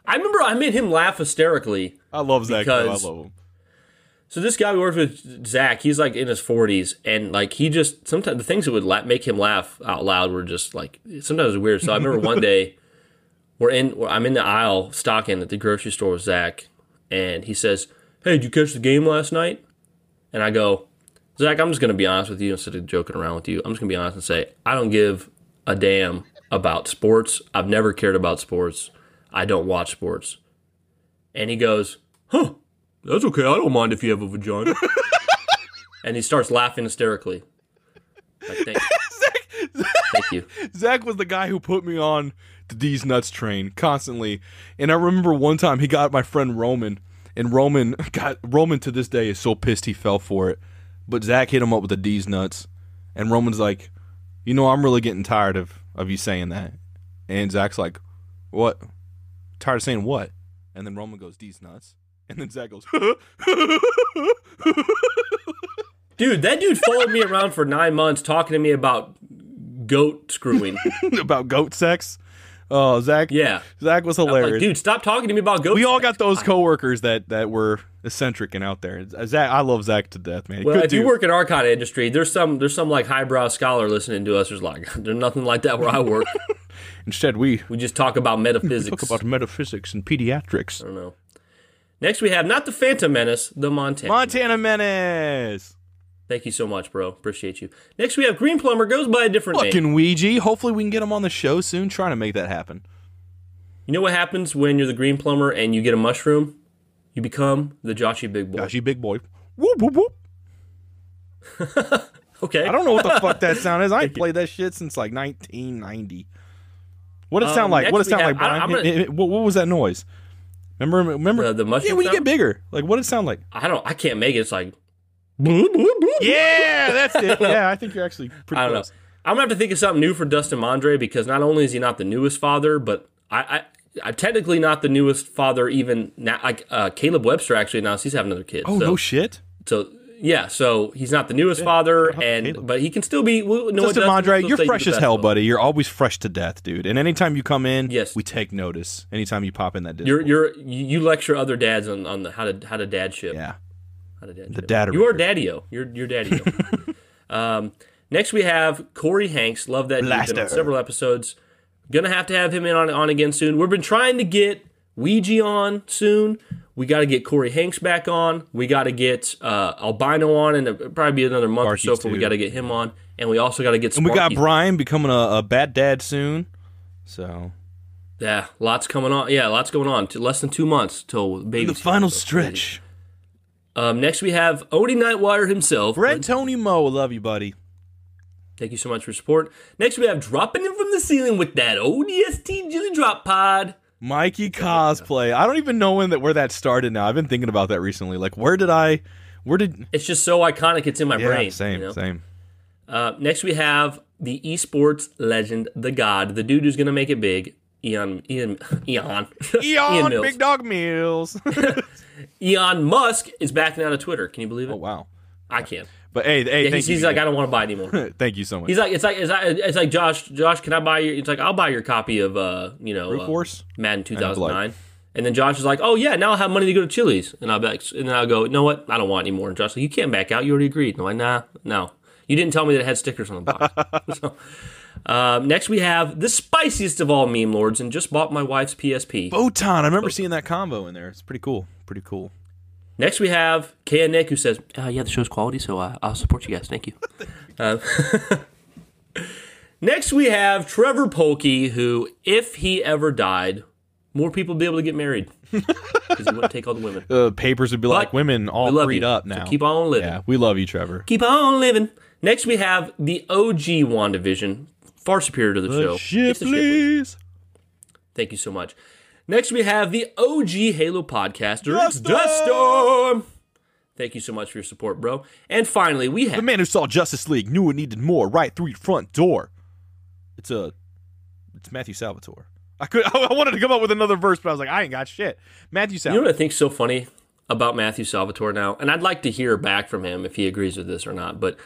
I remember I made him laugh hysterically. I love Zach. Because, though, I love him. So this guy we worked with, Zach, he's like in his forties, and like he just sometimes the things that would la- make him laugh out loud were just like sometimes weird. So I remember one day we're in, we're, I'm in the aisle stocking at the grocery store with Zach, and he says, "Hey, did you catch the game last night?" And I go, "Zach, I'm just gonna be honest with you instead of joking around with you. I'm just gonna be honest and say I don't give a damn about sports. I've never cared about sports. I don't watch sports." And he goes, "Huh. That's okay. I don't mind if you have a vagina." And he starts laughing hysterically. Like, thank you. Zach, thank you. Zach was the guy who put me on the D's Nuts train constantly. And I remember one time he got my friend Roman, and Roman got Roman to this day is so pissed he fell for it. But Zach hit him up with the D's Nuts, and Roman's like, "You know, I'm really getting tired of, of you saying that." And Zach's like, "What? Tired of saying what?" And then Roman goes, "D's Nuts." And then Zach goes, dude, that dude followed me around for nine months talking to me about goat screwing. About goat sex? Oh, Zach. Yeah. Zach was hilarious. Like, dude, stop talking to me about goat we sex. We all got those coworkers that, that were eccentric and out there. Zach, I love Zach to death, man. Well, Good if dude. you work in our kind of industry, there's some there's some like highbrow scholar listening to us who's like, there's nothing like that where I work. Instead, we... We just talk about metaphysics. We talk about metaphysics and pediatrics. I don't know. Next, we have not the Phantom Menace, the Montana Montana Menace. Thank you so much, bro. Appreciate you. Next, we have Green Plumber goes by a different Fucking name. Fucking Ouija. Hopefully, we can get him on the show soon. Trying to make that happen. You know what happens when you're the Green Plumber and you get a mushroom? You become the Joshy Big Boy. Joshy Big Boy. Whoop whoop whoop. Okay. I don't know what the fuck that sound is. I ain't played that shit since like nineteen ninety. What did it um, sound like? What did it sound have, like, Brian? I'm gonna, it, it, it, what, what was that noise? Remember, remember uh, the mushroom. Yeah, when you sound? Get bigger, like what does it sound like? I don't. I can't make it. It's like, yeah, that's it. Yeah, I think you're actually pretty I don't close. Know. I'm gonna have to think of something new for Dustin Mondre because not only is he not the newest father, but I, I, I'm technically not the newest father even now. I, uh, Caleb Webster actually announced he's having another kid. Oh so, no shit. So yeah, so he's not the newest yeah, father, and Caleb. But he can still be. Well, no, Dustin Mondre, you're fresh as hell, buddy. You're always fresh to death, dude. And anytime you come in, yes. we take notice. Anytime you pop in that, you're, you're you lecture other dads on, on the how to how to dad ship. Yeah, how to dad the dad. You are daddy-o. You're you're daddy-o. um, next we have Corey Hanks. Love that dude. Been on several episodes. Gonna have to have him in on on again soon. We've been trying to get Ouija on soon. We got to get Corey Hanks back on. We got to get uh, Albino on, and it'll probably be another month Sparky's or so before we got to get him on. And we also got to get Sparky. And we got Brian becoming a, a bad dad soon. So, yeah, lots coming on. Yeah, lots going on. Less than two months till baby. The final so stretch. Um, next, we have Odie Nightwire himself. Red Tony Moe, love you, buddy. Thank you so much for support. Next, we have dropping in from the ceiling with that O D S T Jilly Drop Pod. Mikey Cosplay. I don't even know when that where that started now. I've been thinking about that recently. Like, where did I, where did... It's just so iconic, it's in my yeah, brain. same, you know? same. Uh, next we have the esports legend, the god, the dude who's going to make it big, Elon, Elon, Elon, Elon Big Dog Mills. Elon Musk is backing out of Twitter. Can you believe it? Oh, wow. I can. But hey, hey, yeah, thank he's, you. He's like, I don't want to buy anymore. Thank you so much. He's like, it's like, it's like, it's like, Josh, Josh, can I buy your? It's like, I'll buy your copy of, uh, you know, uh, Madden two thousand nine. And then Josh is like, oh yeah, now I have money to go to Chili's, and I'll be like, and then I'll go, you know what? I don't want anymore. And Josh, like, you can't back out. You already agreed. And I'm like, nah, no, you didn't tell me that it had stickers on the box. So, um, next we have the spiciest of all meme lords, and just bought my wife's P S P. Botan. I remember Botan. seeing that combo in there. It's pretty cool. Pretty cool. Next, we have Kay and Nick, who says, uh, yeah, the show's quality, so uh, I'll support you guys. Thank you. Uh, next, we have Trevor Polke, who, if he ever died, more people would be able to get married because he wouldn't take all the women. Uh, papers would be but like, women all freed you. up now. So keep on living. Yeah, we love you, Trevor. Keep on living. Next, we have the O G WandaVision, far superior to the, the show. Ship, the please. Ship. Thank you so much. Next, we have the O G Halo podcaster, Dust Storm. Thank you so much for your support, bro. And finally, we have... The man who saw Justice League knew it needed more right through your front door. It's a... It's Matthew Salvatore. I could. I wanted to come up with another verse, but I was like, I ain't got shit. Matthew Salvatore. You know what I think's so funny about Matthew Salvatore now? And I'd like to hear back from him if he agrees with this or not, but...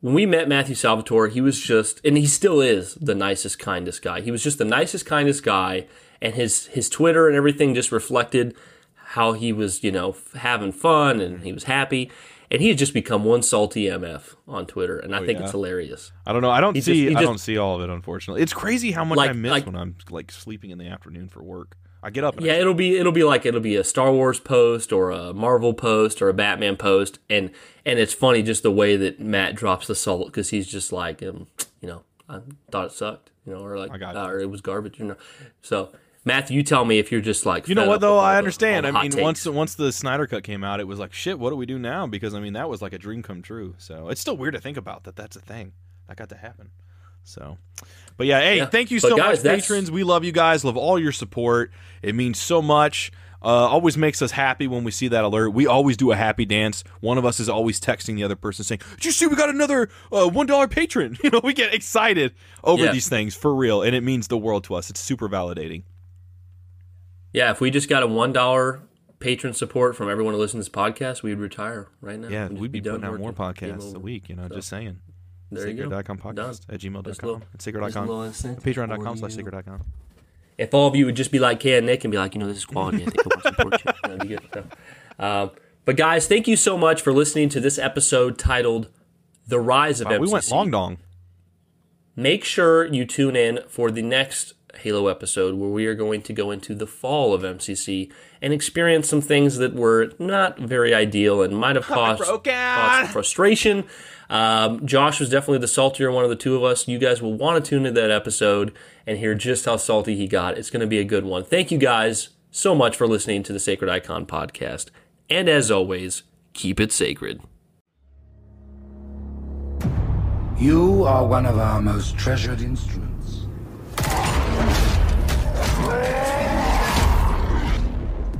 When we met Matthew Salvatore, he was just, and he still is, the nicest, kindest guy. He was just the nicest, kindest guy, and his his Twitter and everything just reflected how he was, you know, having fun, and he was happy. And he had just become one salty M F on Twitter, and I oh, think yeah. it's hilarious. I don't know. I don't he see. Just, I just, don't see all of it, unfortunately. It's crazy how much like, I miss like, when I'm like sleeping in the afternoon for work. I get up. And yeah, I it'll be it'll be like it'll be a Star Wars post or a Marvel post or a Batman post, and and it's funny just the way that Matt drops the salt because he's just like, um, you know, I thought it sucked, you know, or like, uh, or it was garbage, you know. So Matthew, you tell me if you're just like, you know what though, I understand. I mean, takes. once once the Snyder Cut came out, it was like, shit, what do we do now? Because I mean, that was like a dream come true. So it's still weird to think about that. That's a thing that got to happen. So, but yeah, hey, yeah. thank you so guys, much, patrons. That's... We love you guys. Love all your support. It means so much. Uh, always makes us happy when we see that alert. We always do a happy dance. One of us is always texting the other person saying, did you see we got another uh, one dollar patron? You know, we get excited over yeah. these things for real, and it means the world to us. It's super validating. Yeah, if we just got a one dollar patron support from everyone who listens to this podcast, we'd retire right now. Yeah, we'd, we'd be, be putting out more podcasts a week, you know, so. just saying. There you go. Secret dot com podcast at gmail dot com at secret dot com patreon dot com slash secret dot com. If all of you would just be like Kay and Nick and be like, you know, this is quality, I think we'll support you. That'd be good stuff. Um, but guys, thank you so much for listening to this episode titled The Rise of wow, M C C. We went long dong. Make sure you tune in for the next Halo episode where we are going to go into the fall of M C C and experience some things that were not very ideal and might have caused, caused frustration. Um, Josh was definitely the saltier one of the two of us. You guys will want to tune into that episode and hear just how salty he got. It's going to be a good one. Thank you guys so much for listening to the Sacred Icon podcast. And as always, keep it sacred. You are one of our most treasured instruments.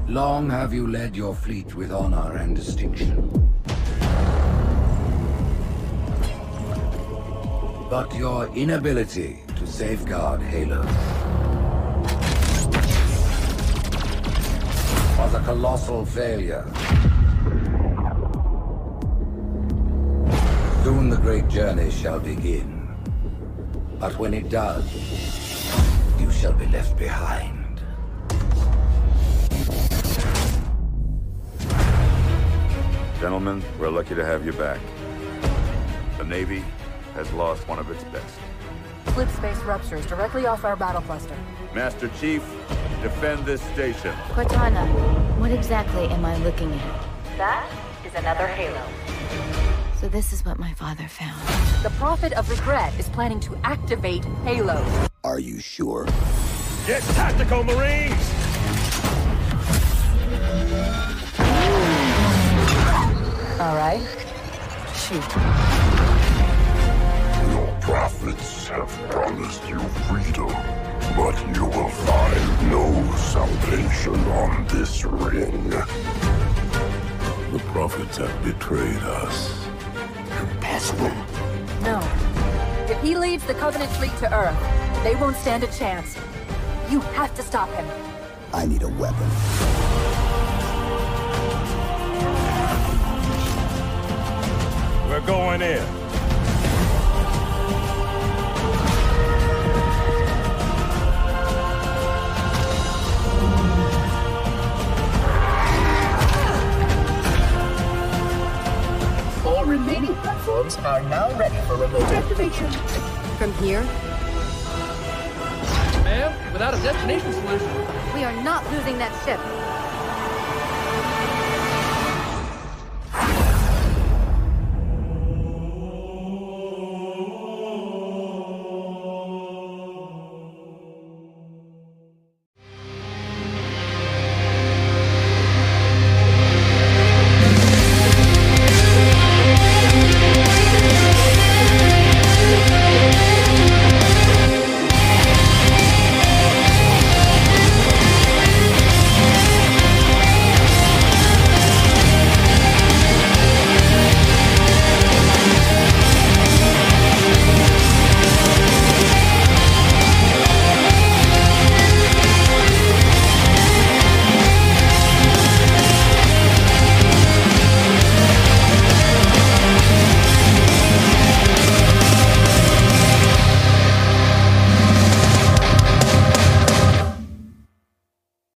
Long have you led your fleet with honor and distinction. But your inability to safeguard Halo was a colossal failure. Soon the great journey shall begin. But when it does, you shall be left behind. Gentlemen, we're lucky to have you back. The Navy has lost one of its best. Slip space ruptures directly off our battle cluster. Master Chief, defend this station. Cortana, what exactly am I looking at? That is another Halo. So this is what my father found. The Prophet of Regret is planning to activate Halo. Are you sure? Get tactical, Marines! All right. Shoot. Prophets have promised you freedom, but you will find no salvation on this ring. The prophets have betrayed us. Impossible. No. If he leaves the Covenant fleet to Earth, they won't stand a chance. You have to stop him. I need a weapon. We're going in. Remaining platforms are now ready for remote activation. From here? Ma'am, without a destination solution. We are not losing that ship.